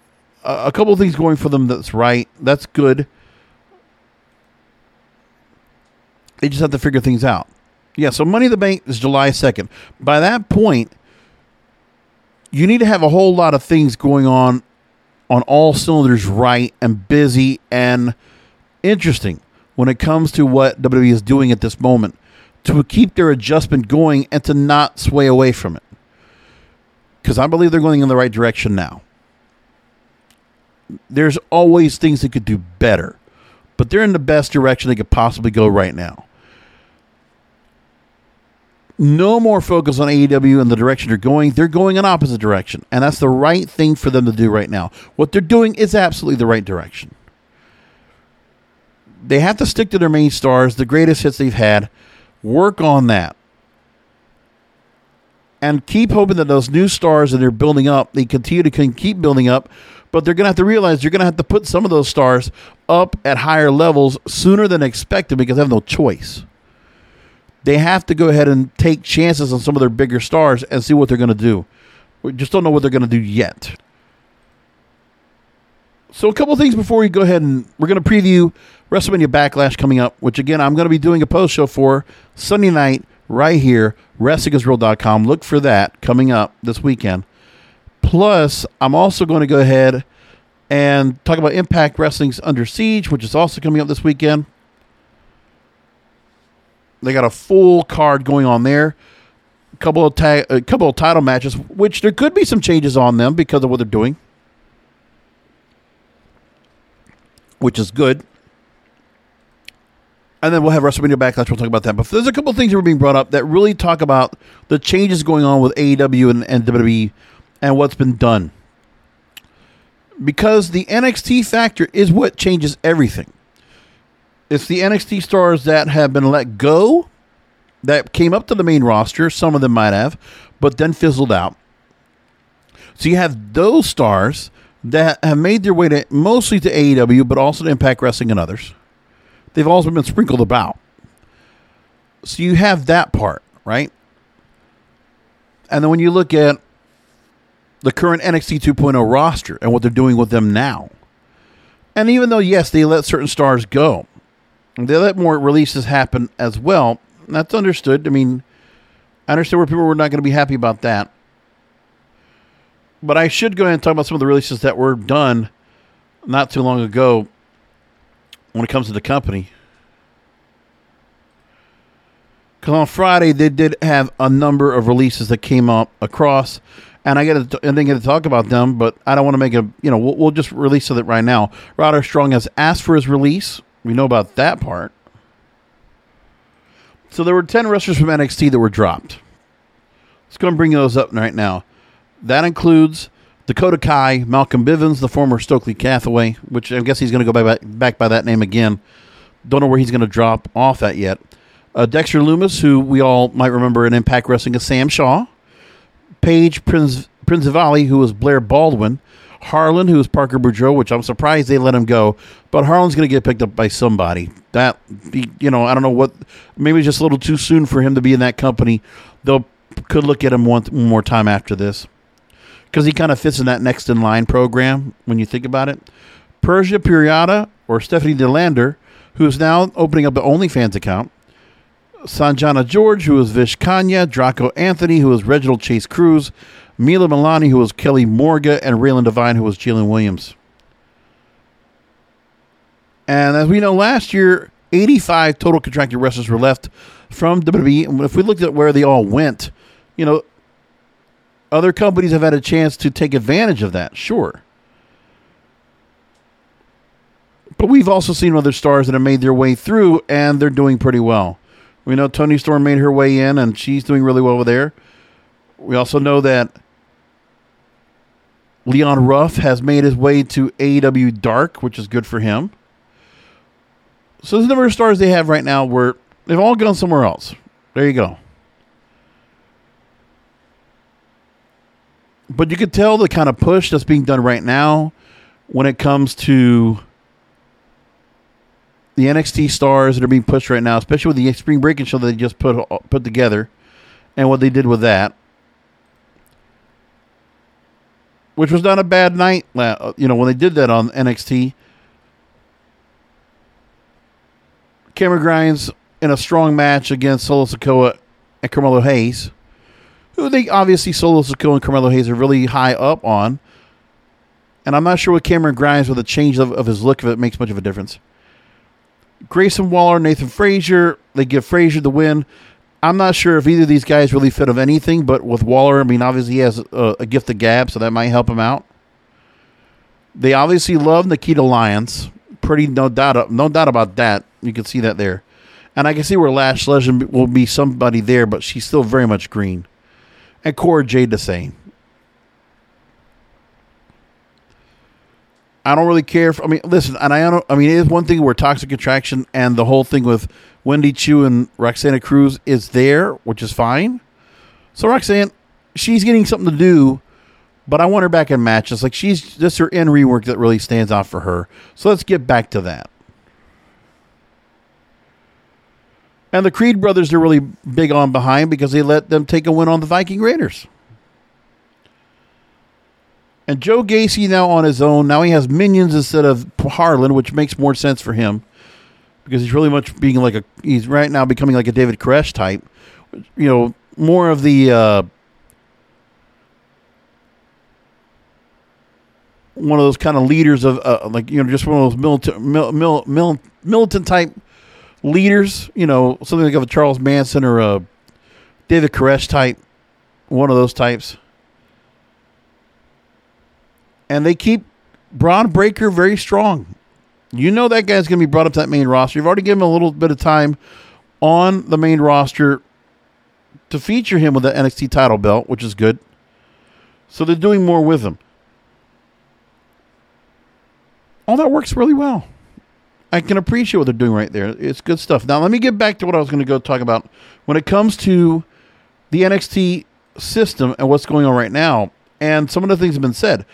a couple of things going for them that's right. That's good. They just have to figure things out. Yeah, so Money in the Bank is July second. By that point, you need to have a whole lot of things going on on all cylinders right and busy and interesting when it comes to what W W E is doing at this moment to keep their adjustment going and to not sway away from it. Because I believe they're going in the right direction now. There's always things they could do better, but they're in the best direction they could possibly go right now. No more focus on A E W and the direction they're going. They're going in opposite direction, and that's the right thing for them to do right now. What they're doing is absolutely the right direction. They have to stick to their main stars, the greatest hits they've had, work on that, and keep hoping that those new stars that they're building up, they continue to keep building up, but they're going to have to realize you're going to have to put some of those stars up at higher levels sooner than expected because they have no choice. They have to go ahead and take chances on some of their bigger stars and see what they're going to do. We just don't know what they're going to do yet. So a couple of things before we go ahead, and we're going to preview WrestleMania Backlash coming up, which, again, I'm going to be doing a post show for Sunday night right here, wrestling is real dot com. Look for that coming up this weekend. Plus, I'm also going to go ahead and talk about Impact Wrestling's Under Siege, which is also coming up this weekend. They got a full card going on there. A couple of ta- a couple of title matches, which there could be some changes on them because of what they're doing, which is good. And then we'll have WrestleMania Backlash. We'll talk about that. But there's a couple of things that were being brought up that really talk about the changes going on with A E W and, and W W E and what's been done. Because the N X T factor is what changes everything. It's the N X T stars that have been let go, that came up to the main roster, some of them might have, but then fizzled out. So you have those stars that have made their way to mostly to A E W, but also to Impact Wrestling and others. They've also been sprinkled about. So you have that part, right? And then when you look at the current N X T two point oh roster and what they're doing with them now, and even though, yes, they let certain stars go, they let more releases happen as well. That's understood. I mean, I understand where people were not going to be happy about that. But I should go ahead and talk about some of the releases that were done not too long ago when it comes to the company. Because on Friday, they did have a number of releases that came up across. And I get to, and didn't get to talk about them, but I don't want to make a, you know, we'll, we'll just release it right now. Roderick Strong has asked for his release. We know about that part. So there were ten wrestlers from N X T that were dropped. Let's go and bring those up right now. That includes Dakota Kai, Malcolm Bivens, the former Stokely Hathaway, which I guess he's going to go back, back by that name again. Don't know where he's going to drop off at yet. Uh, Dexter Lumis, who we all might remember in Impact Wrestling as Sam Shaw. Paige Prinz, Prinzivali, who was Blair Baldwin. Harlan, who is Parker Boudreaux, which I'm surprised they let him go, but Harlan's going to get picked up by somebody. That, you know, I don't know what, maybe it's just a little too soon for him to be in that company. They'll could look at him one, one more time after this because he kind of fits in that next in line program when you think about it. Persia Puriata, or Stephanie DeLander, who is now opening up an OnlyFans account. Sanjana George, who is Vish Kanya. Draco Anthony, who is Reginald Chase Cruz. Mila Milani, who was Kelly Morga, and Raylan Devine, who was Jalen Williams. And as we know, last year, eighty-five total contracted wrestlers were left from W W E. And if we looked at where they all went, you know, other companies have had a chance to take advantage of that, sure. But we've also seen other stars that have made their way through, and they're doing pretty well. We know Toni Storm made her way in, and she's doing really well over there. We also know that Leon Ruff has made his way to A E W Dark, which is good for him. So the number of stars they have right now, where they've all gone somewhere else. There you go. But you could tell the kind of push that's being done right now when it comes to the N X T stars that are being pushed right now, especially with the Spring Breaking show that they just put put together and what they did with that, which was not a bad night, you know, when they did that on N X T. Cameron Grimes in a strong match against Solo Sikoa and Carmelo Hayes, who they obviously, Solo Sikoa and Carmelo Hayes are really high up on. And I'm not sure what Cameron Grimes with a change of, of his look if it makes much of a difference. Grayson Waller, Nathan Frazier, they give Frazier the win. I'm not sure if either of these guys really fit of anything, but with Waller, I mean, obviously he has a, a gift of gab, so that might help him out. They obviously love Nikita Lyons. Pretty no doubt, no doubt about that. You can see that there. And I can see where Lash Legend will be somebody there, but she's still very much green. And Cora Jade the same. I don't really care. If, I mean, listen, and I don't, I mean, it is one thing where Toxic Attraction and the whole thing with Wendy Chu and Roxana Cruz is there, which is fine. So Roxanne, she's getting something to do, but I want her back in matches. Like, she's just her in rework that really stands out for her. So let's get back to that. And the Creed brothers are really big on behind because they let them take a win on the Viking Raiders. And Joe Gacy now on his own. Now he has minions instead of Harlan, which makes more sense for him because he's really much being like a, he's right now becoming like a David Koresh type, you know, more of the, uh, one of those kind of leaders of uh, like, you know, just one of those militant, mil, mil, mil, militant type leaders, you know, something like of a Charles Manson or a David Koresh type, one of those types. And they keep Braun Breaker very strong. You know that guy's going to be brought up to that main roster. You've already given him a little bit of time on the main roster to feature him with the N X T title belt, which is good. So they're doing more with him. All that works really well. I can appreciate what they're doing right there. It's good stuff. Now, let me get back to what I was going to go talk about. When it comes to the N X T system and what's going on right now, and some of the things have been said,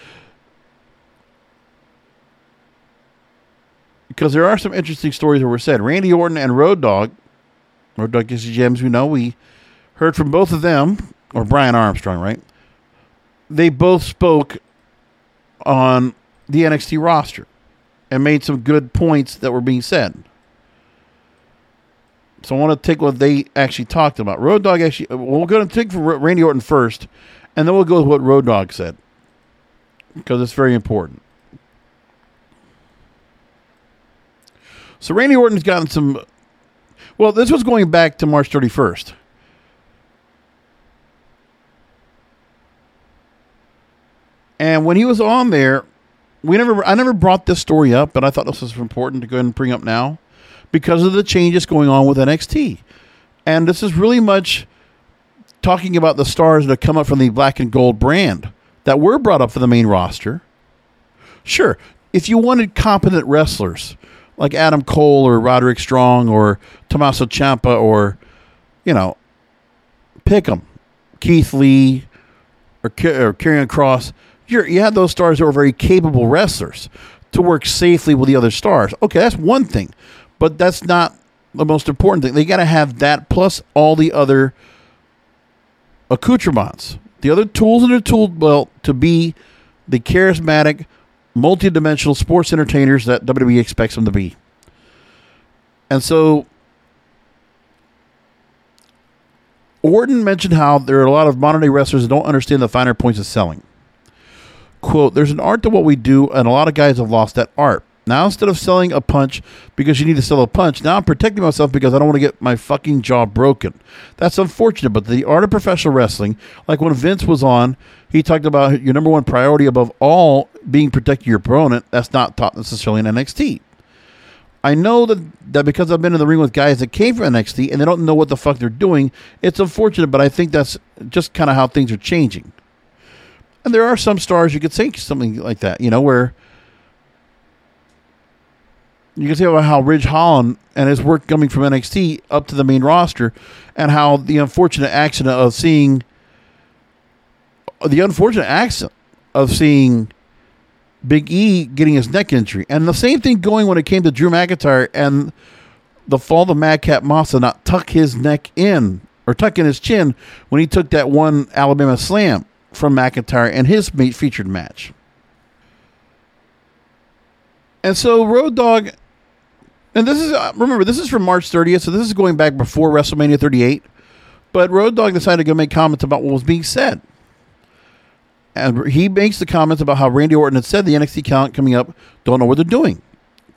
because there are some interesting stories that were said. Randy Orton and Road Dogg, Road Dogg gets the gems, we know. We heard from both of them, or Brian Armstrong, right? They both spoke on the N X T roster and made some good points that were being said. So I want to take what they actually talked about. Road Dogg actually, we're going to take from Randy Orton first, and then we'll go with what Road Dogg said, because it's very important. So Randy Orton's gotten some, well, this was going back to March thirty-first. And when he was on there, we never, I never brought this story up, but I thought this was important to go ahead and bring up now because of the changes going on with N X T. And this is really much talking about the stars that have come up from the black and gold brand that were brought up for the main roster. Sure, if you wanted competent wrestlers, like Adam Cole or Roderick Strong or Tommaso Ciampa or, you know, pick them, Keith Lee or, or Karrion Kross. You're, you had those stars that were very capable wrestlers to work safely with the other stars. Okay, that's one thing, but that's not the most important thing. They got to have that plus all the other accoutrements, the other tools in their tool belt to be the charismatic, multi-dimensional sports entertainers that W W E expects them to be. And so Orton mentioned how there are a lot of modern day wrestlers that don't understand the finer points of selling. Quote, there's an art to what we do, and a lot of guys have lost that art. Now, instead of selling a punch because you need to sell a punch, now I'm protecting myself because I don't want to get my fucking jaw broken. That's unfortunate, but the art of professional wrestling, like when Vince was on, he talked about your number one priority above all being protecting your opponent. That's not taught necessarily in N X T. I know that, that because I've been in the ring with guys that came from N X T and they don't know what the fuck they're doing, it's unfortunate, but I think that's just kind of how things are changing. And there are some stars you could say something like that, you know, where you can see about how Ridge Holland and his work coming from N X T up to the main roster and how the unfortunate accident of seeing the unfortunate accident of seeing Big E getting his neck injury. And the same thing going when it came to Drew McIntyre and the fall of Madcap Moss to not tuck his neck in or tuck in his chin when he took that one Alabama slam from McIntyre and his featured match. And so Road Dogg, and this is, remember, this is from March thirtieth, so this is going back before WrestleMania thirty-eight, but Road Dogg decided to go make comments about what was being said. And he makes the comments about how Randy Orton had said the N X T talent coming up don't know what they're doing.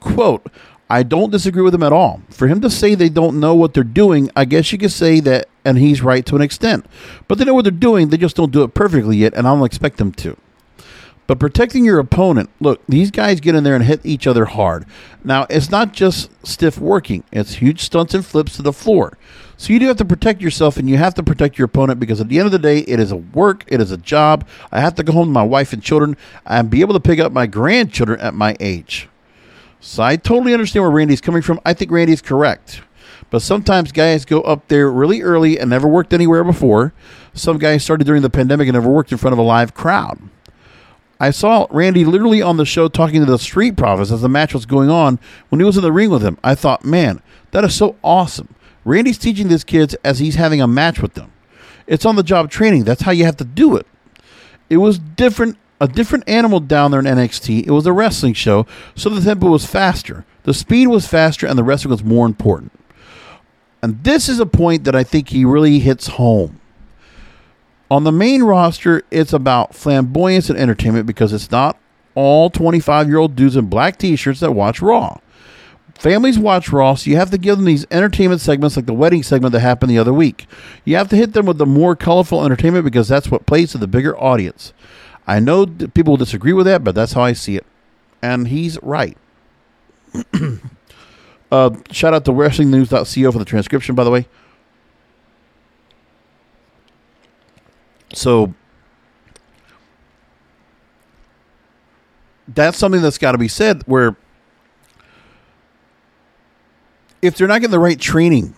Quote, I don't disagree with him at all. For him to say they don't know what they're doing, I guess you could say that, and he's right to an extent. But they know what they're doing, they just don't do it perfectly yet, and I don't expect them to. But protecting your opponent, look, these guys get in there and hit each other hard. Now, it's not just stiff working. It's huge stunts and flips to the floor. So you do have to protect yourself, and you have to protect your opponent, because at the end of the day, it is a work. It is a job. I have to go home to my wife and children and be able to pick up my grandchildren at my age. So I totally understand where Randy's coming from. I think Randy's correct. But sometimes guys go up there really early and never worked anywhere before. Some guys started during the pandemic and never worked in front of a live crowd. I saw Randy literally on the show talking to the Street Profits as the match was going on when he was in the ring with him. I thought, man, that is so awesome. Randy's teaching these kids as he's having a match with them. It's on-the-job training. That's how you have to do it. It was different, a different animal down there in N X T. It was a wrestling show, so the tempo was faster. The speed was faster, and the wrestling was more important. And this is a point that I think he really hits home. On the main roster, it's about flamboyance and entertainment, because it's not all twenty-five-year-old dudes in black T-shirts that watch Raw. Families watch Raw, so you have to give them these entertainment segments like the wedding segment that happened the other week. You have to hit them with the more colorful entertainment, because that's what plays to the bigger audience. I know people will disagree with that, but that's how I see it. And he's right. uh, shout out to wrestling news dot co for the transcription, by the way. So that's something that's got to be said, where if they're not getting the right training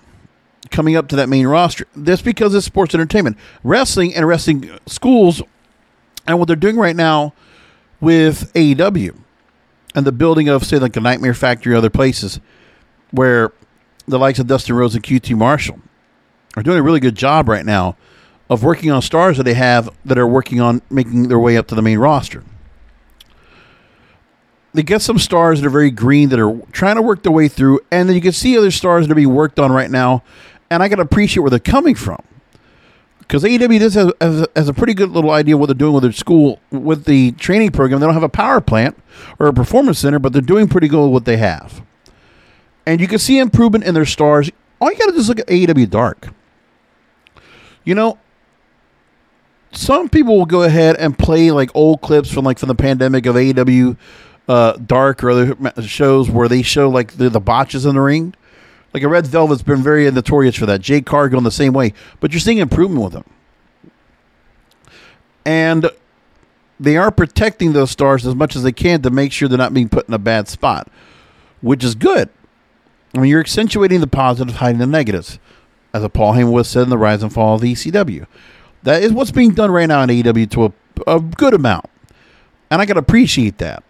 coming up to that main roster, that's because it's sports entertainment. Wrestling and wrestling schools and what they're doing right now with A E W and the building of, say, like the Nightmare Factory or other places where the likes of Dustin Rhodes and Q T Marshall are doing a really good job right now of working on stars that they have that are working on making their way up to the main roster. They get some stars that are very green that are trying to work their way through, and then you can see other stars that are being worked on right now, and I can appreciate where they're coming from. Because A E W does have, has, has a pretty good little idea of what they're doing with their school, with the training program. They don't have a power plant or a performance center, but they're doing pretty good with what they have. And you can see improvement in their stars. All you got to do is look at A E W Dark. You know, some people will go ahead and play like old clips from like from the pandemic of A E W uh, Dark or other shows where they show like the, the botches in the ring. Like a Red Velvet's been very notorious for that. Jade Cargill in the same way. But you're seeing improvement with them. And they are protecting those stars as much as they can to make sure they're not being put in a bad spot, which is good. I mean, you're accentuating the positives, hiding the negatives, as Paul Heyman said in The Rise and Fall of the E C W. That is what's being done right now in A E W to a, a good amount. And I can appreciate that.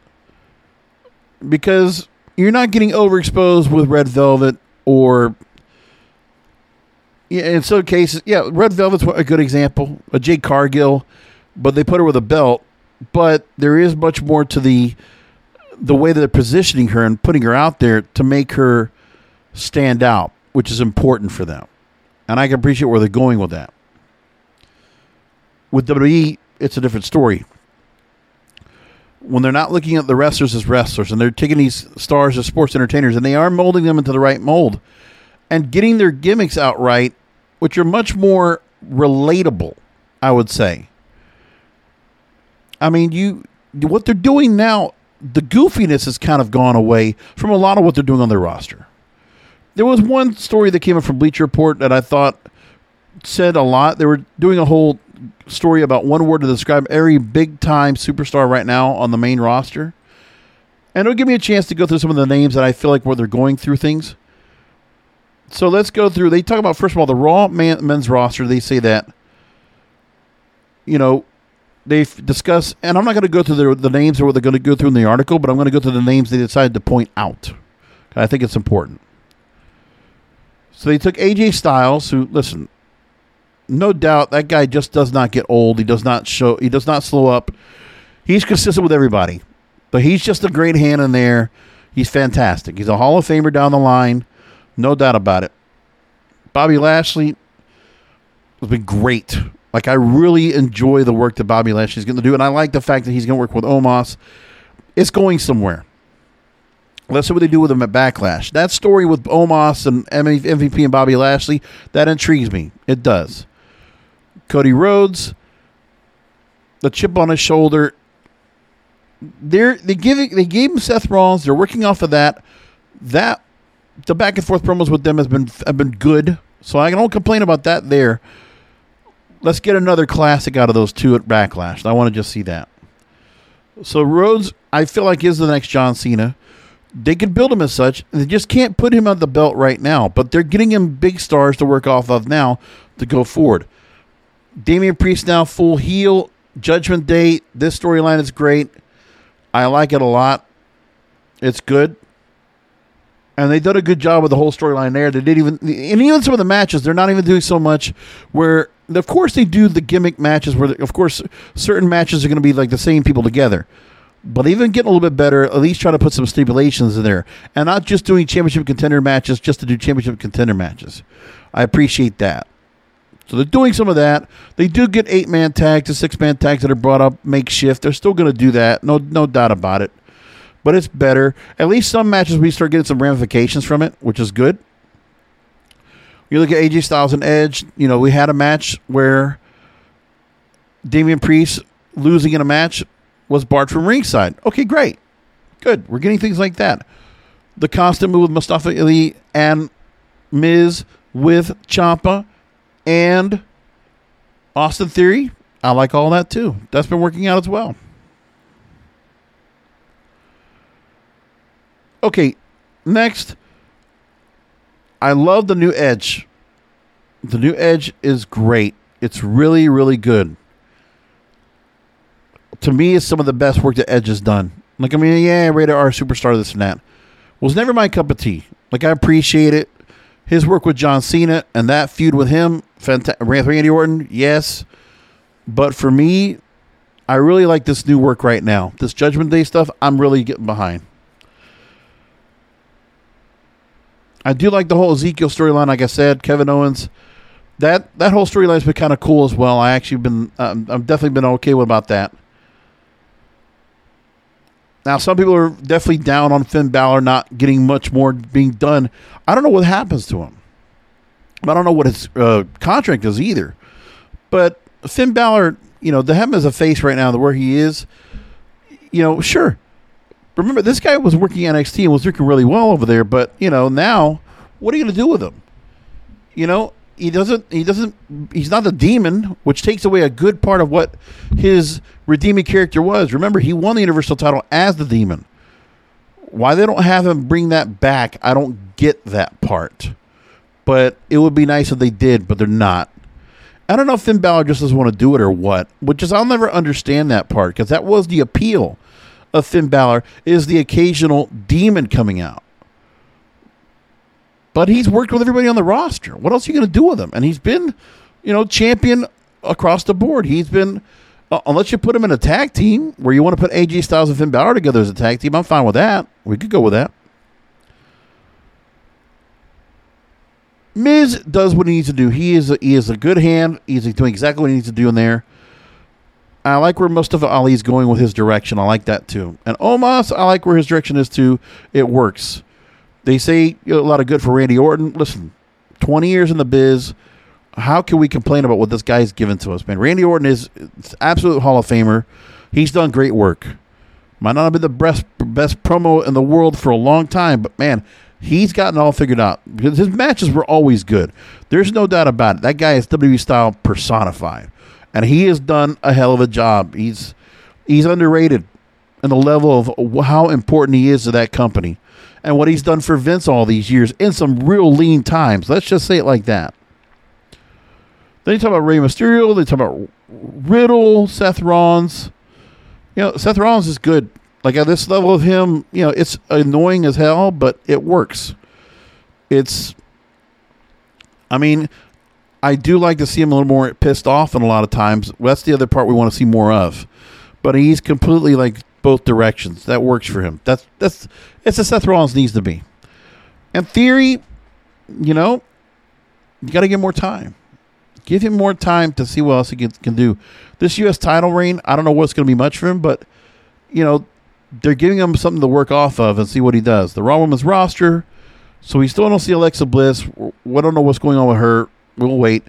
Because you're not getting overexposed with Red Velvet or, in some cases, yeah, Red Velvet's a good example. A Jade Cargill, but they put her with a belt. But there is much more to the the way that they're positioning her and putting her out there to make her stand out, which is important for them. And I can appreciate where they're going with that. With W W E, it's a different story. When they're not looking at the wrestlers as wrestlers and they're taking these stars as sports entertainers and they are molding them into the right mold and getting their gimmicks out right, which are much more relatable, I would say. I mean, you what they're doing now, the goofiness has kind of gone away from a lot of what they're doing on their roster. There was one story that came up from Bleacher Report that I thought said a lot. They were doing a whole story about one word to describe every big time superstar right now on the main roster, and it'll give me a chance to go through some of the names that I feel like where they're going through things. So let's go through. They talk about, first of all, the Raw man, men's roster. They say that, you know, they discuss, and I'm not going to go through the, the names or what they're going to go through in the article, but I'm going to go through the names they decided to point out. I think it's important. So they took A J Styles, who, listen, no doubt that guy just does not get old. He does not show. He does not slow up. He's consistent with everybody, but he's just a great hand in there. He's fantastic. He's a Hall of Famer down the line, no doubt about it. Bobby Lashley has been great. Like, I really enjoy the work that Bobby Lashley's going to do, and I like the fact that he's going to work with Omos. It's going somewhere. Let's see what they do with him at Backlash. That story with Omos and M V P and Bobby Lashley, that intrigues me. It does. Cody Rhodes, the chip on his shoulder. They're, they give, they gave him Seth Rollins. They're working off of that. That the back and forth promos with them has been have been good. So I don't complain about that there. Let's get another classic out of those two at Backlash. I want to just see that. So Rhodes, I feel like, is the next John Cena. They could build him as such. They just can't put him on the belt right now. But they're getting him big stars to work off of now to go forward. Damian Priest now full heel. Judgment Day. This storyline is great. I like it a lot. It's good. And they did a good job with the whole storyline there. They didn't even, and even some of the matches, they're not even doing so much where, of course, they do the gimmick matches where, of course, certain matches are going to be like the same people together. But even getting a little bit better, at least try to put some stipulations in there. And not just doing championship contender matches just to do championship contender matches. I appreciate that. So they're doing some of that. They do get eight-man tags and six-man tags that are brought up makeshift. They're still going to do that. No no doubt about it. But it's better. At least some matches we start getting some ramifications from it, which is good. You look at A J Styles and Edge. You know, we had a match where Damian Priest losing in a match was barred from ringside. Okay, great. Good. We're getting things like that. The constant move with Mustafa Ali and Miz with Ciampa. And Austin Theory, I like all that too. That's been working out as well. Okay, next. I love the new Edge. The new Edge is great. It's really, really good. To me, it's some of the best work that Edge has done. Like, I mean, yeah, rated R, superstar, this and that. Was never my cup of tea. Like, I appreciate it. His work with John Cena and that feud with him, fanta- Randy Orton, yes. But for me, I really like this new work right now. This Judgment Day stuff, I'm really getting behind. I do like the whole Ezekiel storyline, like I said, Kevin Owens. That that whole storyline's been kind of cool as well. I actually been, um, I've definitely been okay with about that. Now, some people are definitely down on Finn Balor not getting much more being done. I don't know what happens to him. I don't know what his uh, contract is either. But Finn Balor, you know, to have him as a face right now, the where he is, you know, sure. Remember, this guy was working N X T and was working really well over there. But, you know, now, what are you going to do with him? You know, he doesn't, he doesn't, he's not the demon, which takes away a good part of what his redeeming character was. Remember, he won the Universal title as the demon. Why they don't have him bring that back, I don't get that part. But it would be nice if they did, but they're not. I don't know if Finn Balor just doesn't want to do it or what, which is, I'll never understand that part, because that was the appeal of Finn Balor, is the occasional demon coming out. But he's worked with everybody on the roster. What else are you going to do with him? And he's been, you know, champion across the board. He's been, uh, unless you put him in a tag team where you want to put A J Styles and Finn Balor together as a tag team, I'm fine with that. We could go with that. Miz does what he needs to do. He is a, he is a good hand. He's doing exactly what he needs to do in there. I like where Mustafa Ali is going with his direction. I like that too. And Omos, I like where his direction is too. It works. They say a lot of good for Randy Orton. Listen, twenty years in the biz. How can we complain about what this guy's given to us, man? Randy Orton is absolute Hall of Famer. He's done great work. Might not have been the best, best promo in the world for a long time, but, man, he's gotten all figured out. His matches were always good. There's no doubt about it. That guy is W W E style personified, and he has done a hell of a job. He's, he's underrated in the level of how important he is to that company. And what he's done for Vince all these years in some real lean times. Let's just say it like that. They talk about Rey Mysterio. They talk about Riddle, Seth Rollins. You know, Seth Rollins is good. Like, at this level of him, you know, it's annoying as hell, but it works. It's, I mean, I do like to see him a little more pissed off in a lot of times. That's the other part we want to see more of. But he's completely, like, both directions. That works for him. That's, that's, it's as Seth Rollins needs to be. And Theory, you know, you got to give more time. Give him more time to see what else he can, can do. This U S title reign, I don't know what's going to be much for him, but, you know, they're giving him something to work off of and see what he does. The Raw Women's roster, so we still don't see Alexa Bliss. We don't know what's going on with her. We'll wait.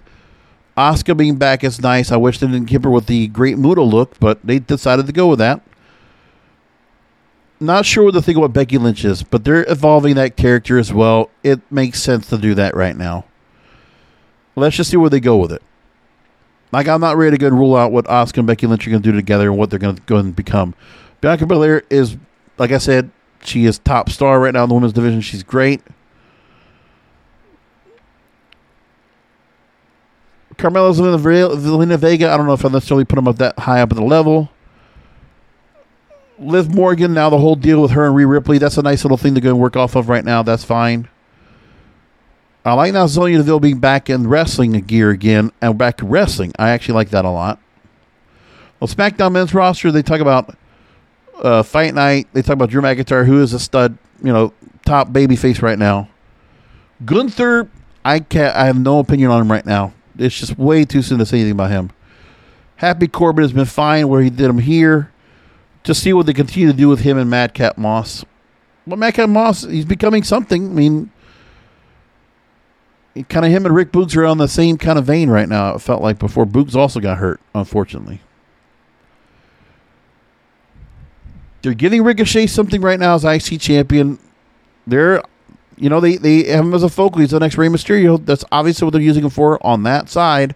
Asuka being back is nice. I wish they didn't keep her with the Great Muta look, but they decided to go with that. Not sure what to think about Becky Lynch is, but they're evolving that character as well. It makes sense to do that right now. Let's just see where they go with it. Like, I'm not ready to go and rule out what Asuka and Becky Lynch are going to do together and what they're going to go and become. Bianca Belair is, like I said, she is top star right now in the women's division. She's great. Carmella's Zelina Vega. I don't know if I necessarily put them up that high up at the level. Liv Morgan, now the whole deal with her and Rhea Ripley, that's a nice little thing to go and work off of right now. That's fine. I like now Sonya Deville being back in wrestling gear again and back wrestling. I actually like that a lot. Well, SmackDown men's roster, they talk about uh, Fight Night. They talk about Drew McIntyre, who is a stud, you know, top babyface right now. Gunther, I can't, I have no opinion on him right now. It's just way too soon to say anything about him. Happy Corbin has been fine where he did him here. Just see what they continue to do with him and Madcap Moss. But Madcap Moss, he's becoming something. I mean, kind of him and Rick Boogs are on the same kind of vein right now, it felt like, before Boogs also got hurt, unfortunately. They're giving Ricochet something right now as I C champion. They're, you know, they, they have him as a focal. He's the next Rey Mysterio. That's obviously what they're using him for on that side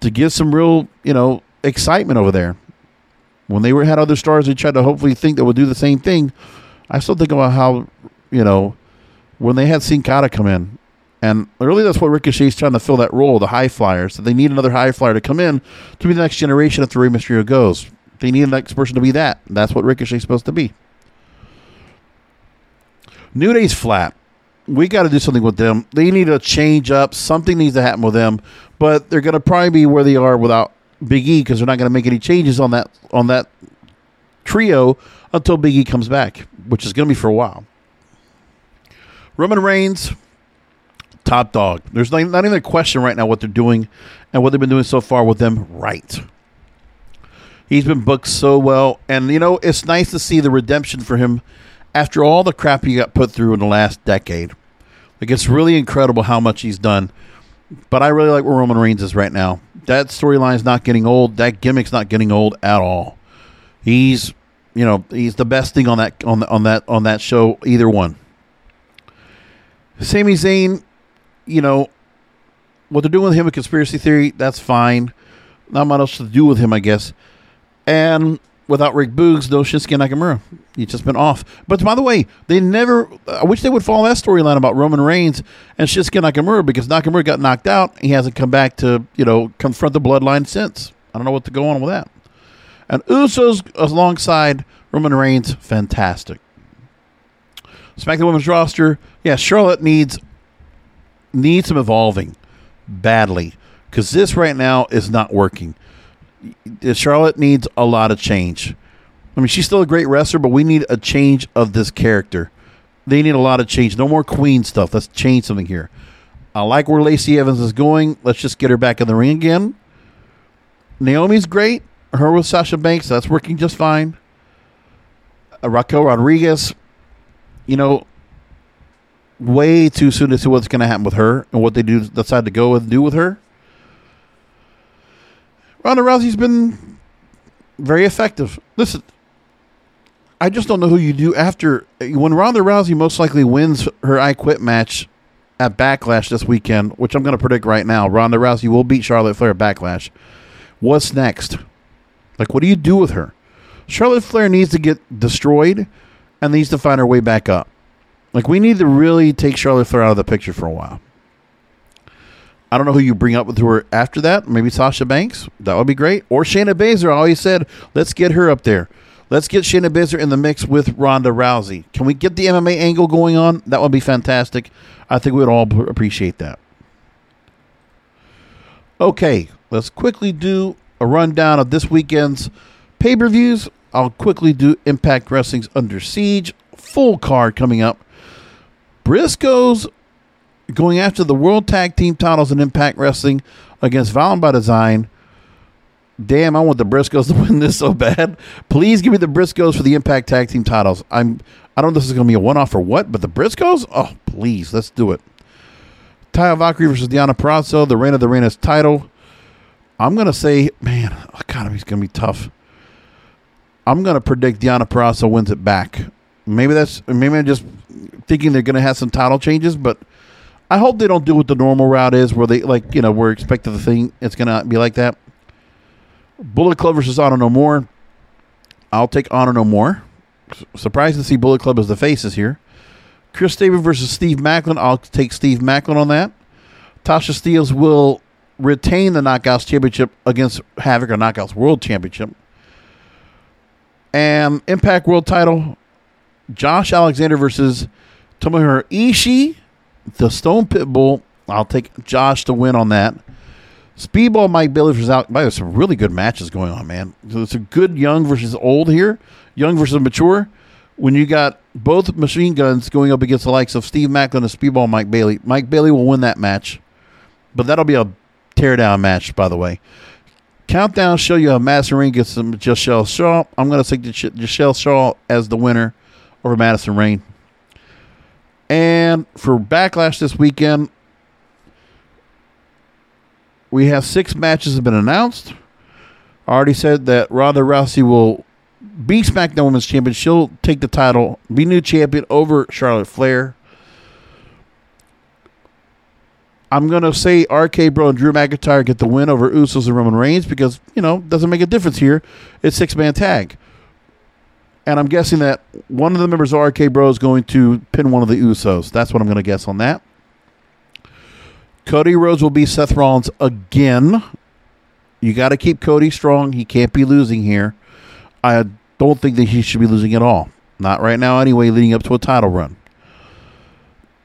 to give some real, you know, excitement over there. When they were had other stars, they tried to hopefully think that would do the same thing. I still think about how, you know, when they had Sin Cara come in, and really that's what Ricochet's trying to fill that role, the high flyer. So they need another high flyer to come in to be the next generation after Rey Mysterio goes. They need the next person to be that. That's what Ricochet's supposed to be. New Day's flat. We got to do something with them. They need a change up. Something needs to happen with them. But they're going to probably be where they are without Big E, because they're not going to make any changes on that on that trio until Big E comes back, which is going to be for a while. Roman Reigns, top dog. There's not, not even a question right now what they're doing and what they've been doing so far with them right. He's been booked so well, and, you know, it's nice to see the redemption for him after all the crap he got put through in the last decade. Like, it's really incredible how much he's done. But I really like where Roman Reigns is right now. That storyline's not getting old. That gimmick's not getting old at all. He's, you know, he's the best thing on that on the, on that on that show. Either one. Sami Zayn, you know, what they're doing with him with Conspiracy Theory, that's fine. Not much else to do with him, I guess. And without Rick Boogs, no Shinsuke Nakamura. He's just been off. But, by the way, they never – I wish they would follow that storyline about Roman Reigns and Shinsuke Nakamura, because Nakamura got knocked out. He hasn't come back to, you know, confront the bloodline since. I don't know what to go on with that. And Usos alongside Roman Reigns, fantastic. SmackDown Women's roster, yeah, Charlotte needs needs some evolving badly, because this right now is not working. Charlotte needs a lot of change. I mean, she's still a great wrestler, but we need a change of this character. They need a lot of change. No more queen stuff. Let's change something here. I like where Lacey Evans is going. Let's just get her back in the ring again. Naomi's great. Her with Sasha Banks, that's working just fine. Uh, Raquel Rodriguez, you know, way too soon to see what's going to happen with her and what they do decide to go and do with her. Ronda Rousey's been very effective. Listen, I just don't know who you do after. When Ronda Rousey most likely wins her I Quit match at Backlash this weekend, which I'm going to predict right now, Ronda Rousey will beat Charlotte Flair at Backlash. What's next? Like, what do you do with her? Charlotte Flair needs to get destroyed and needs to find her way back up. Like, we need to really take Charlotte Flair out of the picture for a while. I don't know who you bring up with her after that. Maybe Sasha Banks. That would be great. Or Shayna Baszler. I always said, let's get her up there. Let's get Shayna Baszler in the mix with Ronda Rousey. Can we get the M M A angle going on? That would be fantastic. I think we would all appreciate that. Okay, let's quickly do a rundown of this weekend's pay-per-views. I'll quickly do Impact Wrestling's Under Siege. Full card coming up. Briscoes going after the World Tag Team titles in Impact Wrestling against Violent by Design. Damn, I want the Briscoes to win this so bad. Please give me the Briscoes for the Impact Tag Team titles. I'm, I don't know if this is going to be a one-off or what, but the Briscoes? Oh, please, let's do it. Taya Valkyrie versus Deonna Purrazzo, the Reign of the Reign's title. I'm going to say, man, oh God, it's going to be tough. I'm going to predict Deonna Purrazzo wins it back. Maybe that's, maybe I'm just thinking they're going to have some title changes, but I hope they don't do what the normal route is, where they, like, you know, we're expecting the thing. It's going to be like that. Bullet Club versus Honor No More. I'll take Honor No More. Surprised to see Bullet Club as the faces here. Chris Sabin versus Steve Maclin. I'll take Steve Maclin on that. Tasha Steelz will retain the Knockouts Championship against Havoc, or Knockouts World Championship. And Impact World title, Josh Alexander versus Tomohiro Ishii, the Stone Pitbull. I'll take Josh to win on that. Speedball Mike Bailey versus Alex. There's some really good matches going on, man. So it's a good young versus old here. Young versus mature. When you got both machine guns going up against the likes of Steve Maclin and Speedball Mike Bailey. Mike Bailey will win that match. But that'll be a teardown match, by the way. Countdown show you how Madison Rain gets some Giselle Shaw. I'm going to take Giselle Shaw as the winner over Madison Rain. And for Backlash this weekend, we have six matches have been announced. I already said that Ronda Rousey will be SmackDown Women's Champion. She'll take the title, be new champion over Charlotte Flair. I'm going to say R K-Bro and Drew McIntyre get the win over Usos and Roman Reigns because, you know, doesn't make a difference here. It's six-man tag. And I'm guessing that one of the members of R K-Bro is going to pin one of the Usos. That's what I'm going to guess on that. Cody Rhodes will be Seth Rollins again. You got to keep Cody strong. He can't be losing here. I don't think that he should be losing at all. Not right now anyway, leading up to a title run.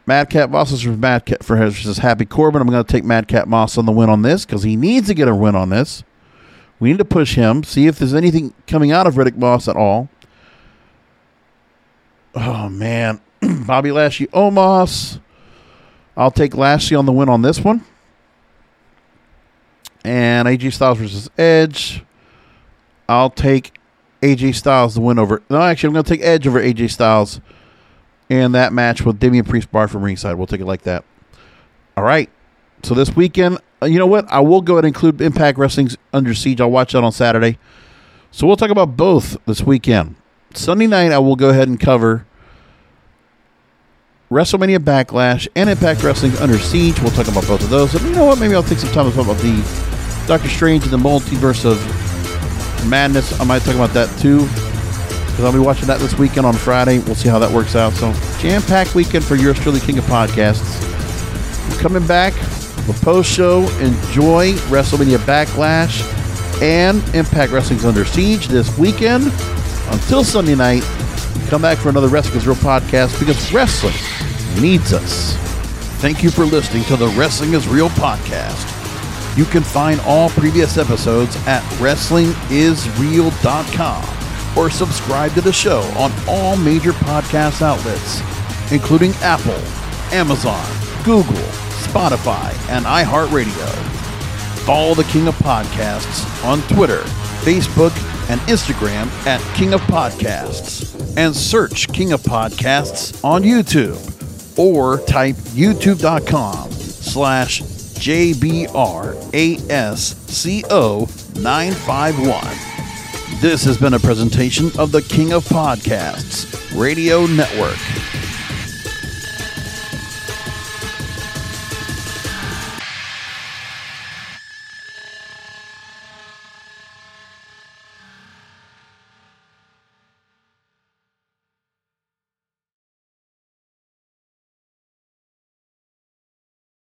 Madcap Moss is for Madcap for versus Happy Corbin. I'm going to take Madcap Moss on the win on this because he needs to get a win on this. We need to push him, see if there's anything coming out of Riddick Moss at all. Oh, man. Bobby Lashley, Omos. I'll take Lashley on the win on this one. And A J Styles versus Edge. I'll take A J Styles the win over. No, actually, I'm going to take Edge over A J Styles in that match with Damian Priest barred from ringside. We'll take it like that. All right. So this weekend, you know what? I will go ahead and include Impact Wrestling's Under Siege. I'll watch that on Saturday. So we'll talk about both this weekend. Sunday night, I will go ahead and cover WrestleMania Backlash and Impact Wrestling Under Siege. We'll talk about both of those. And you know what? Maybe I'll take some time to talk about the Doctor Strange and the Multiverse of Madness. I might talk about that too, because I'll be watching that this weekend on Friday. We'll see how that works out. So jam-packed weekend for yours truly, King of Podcasts. We're coming back with post-show. Enjoy WrestleMania Backlash and Impact Wrestling's Under Siege this weekend. Until Sunday night, come back for another Wrestling is Real podcast because wrestling needs us. Thank you for listening to the Wrestling is Real podcast. You can find all previous episodes at wrestling is real dot com or subscribe to the show on all major podcast outlets, including Apple, Amazon, Google, Spotify, and iHeartRadio. Follow the King of Podcasts on Twitter, Facebook, and Instagram at King of Podcasts, and search King of Podcasts on YouTube or type youtube.com slash JBRASCO nine five one. This has been a presentation of the King of Podcasts Radio Network.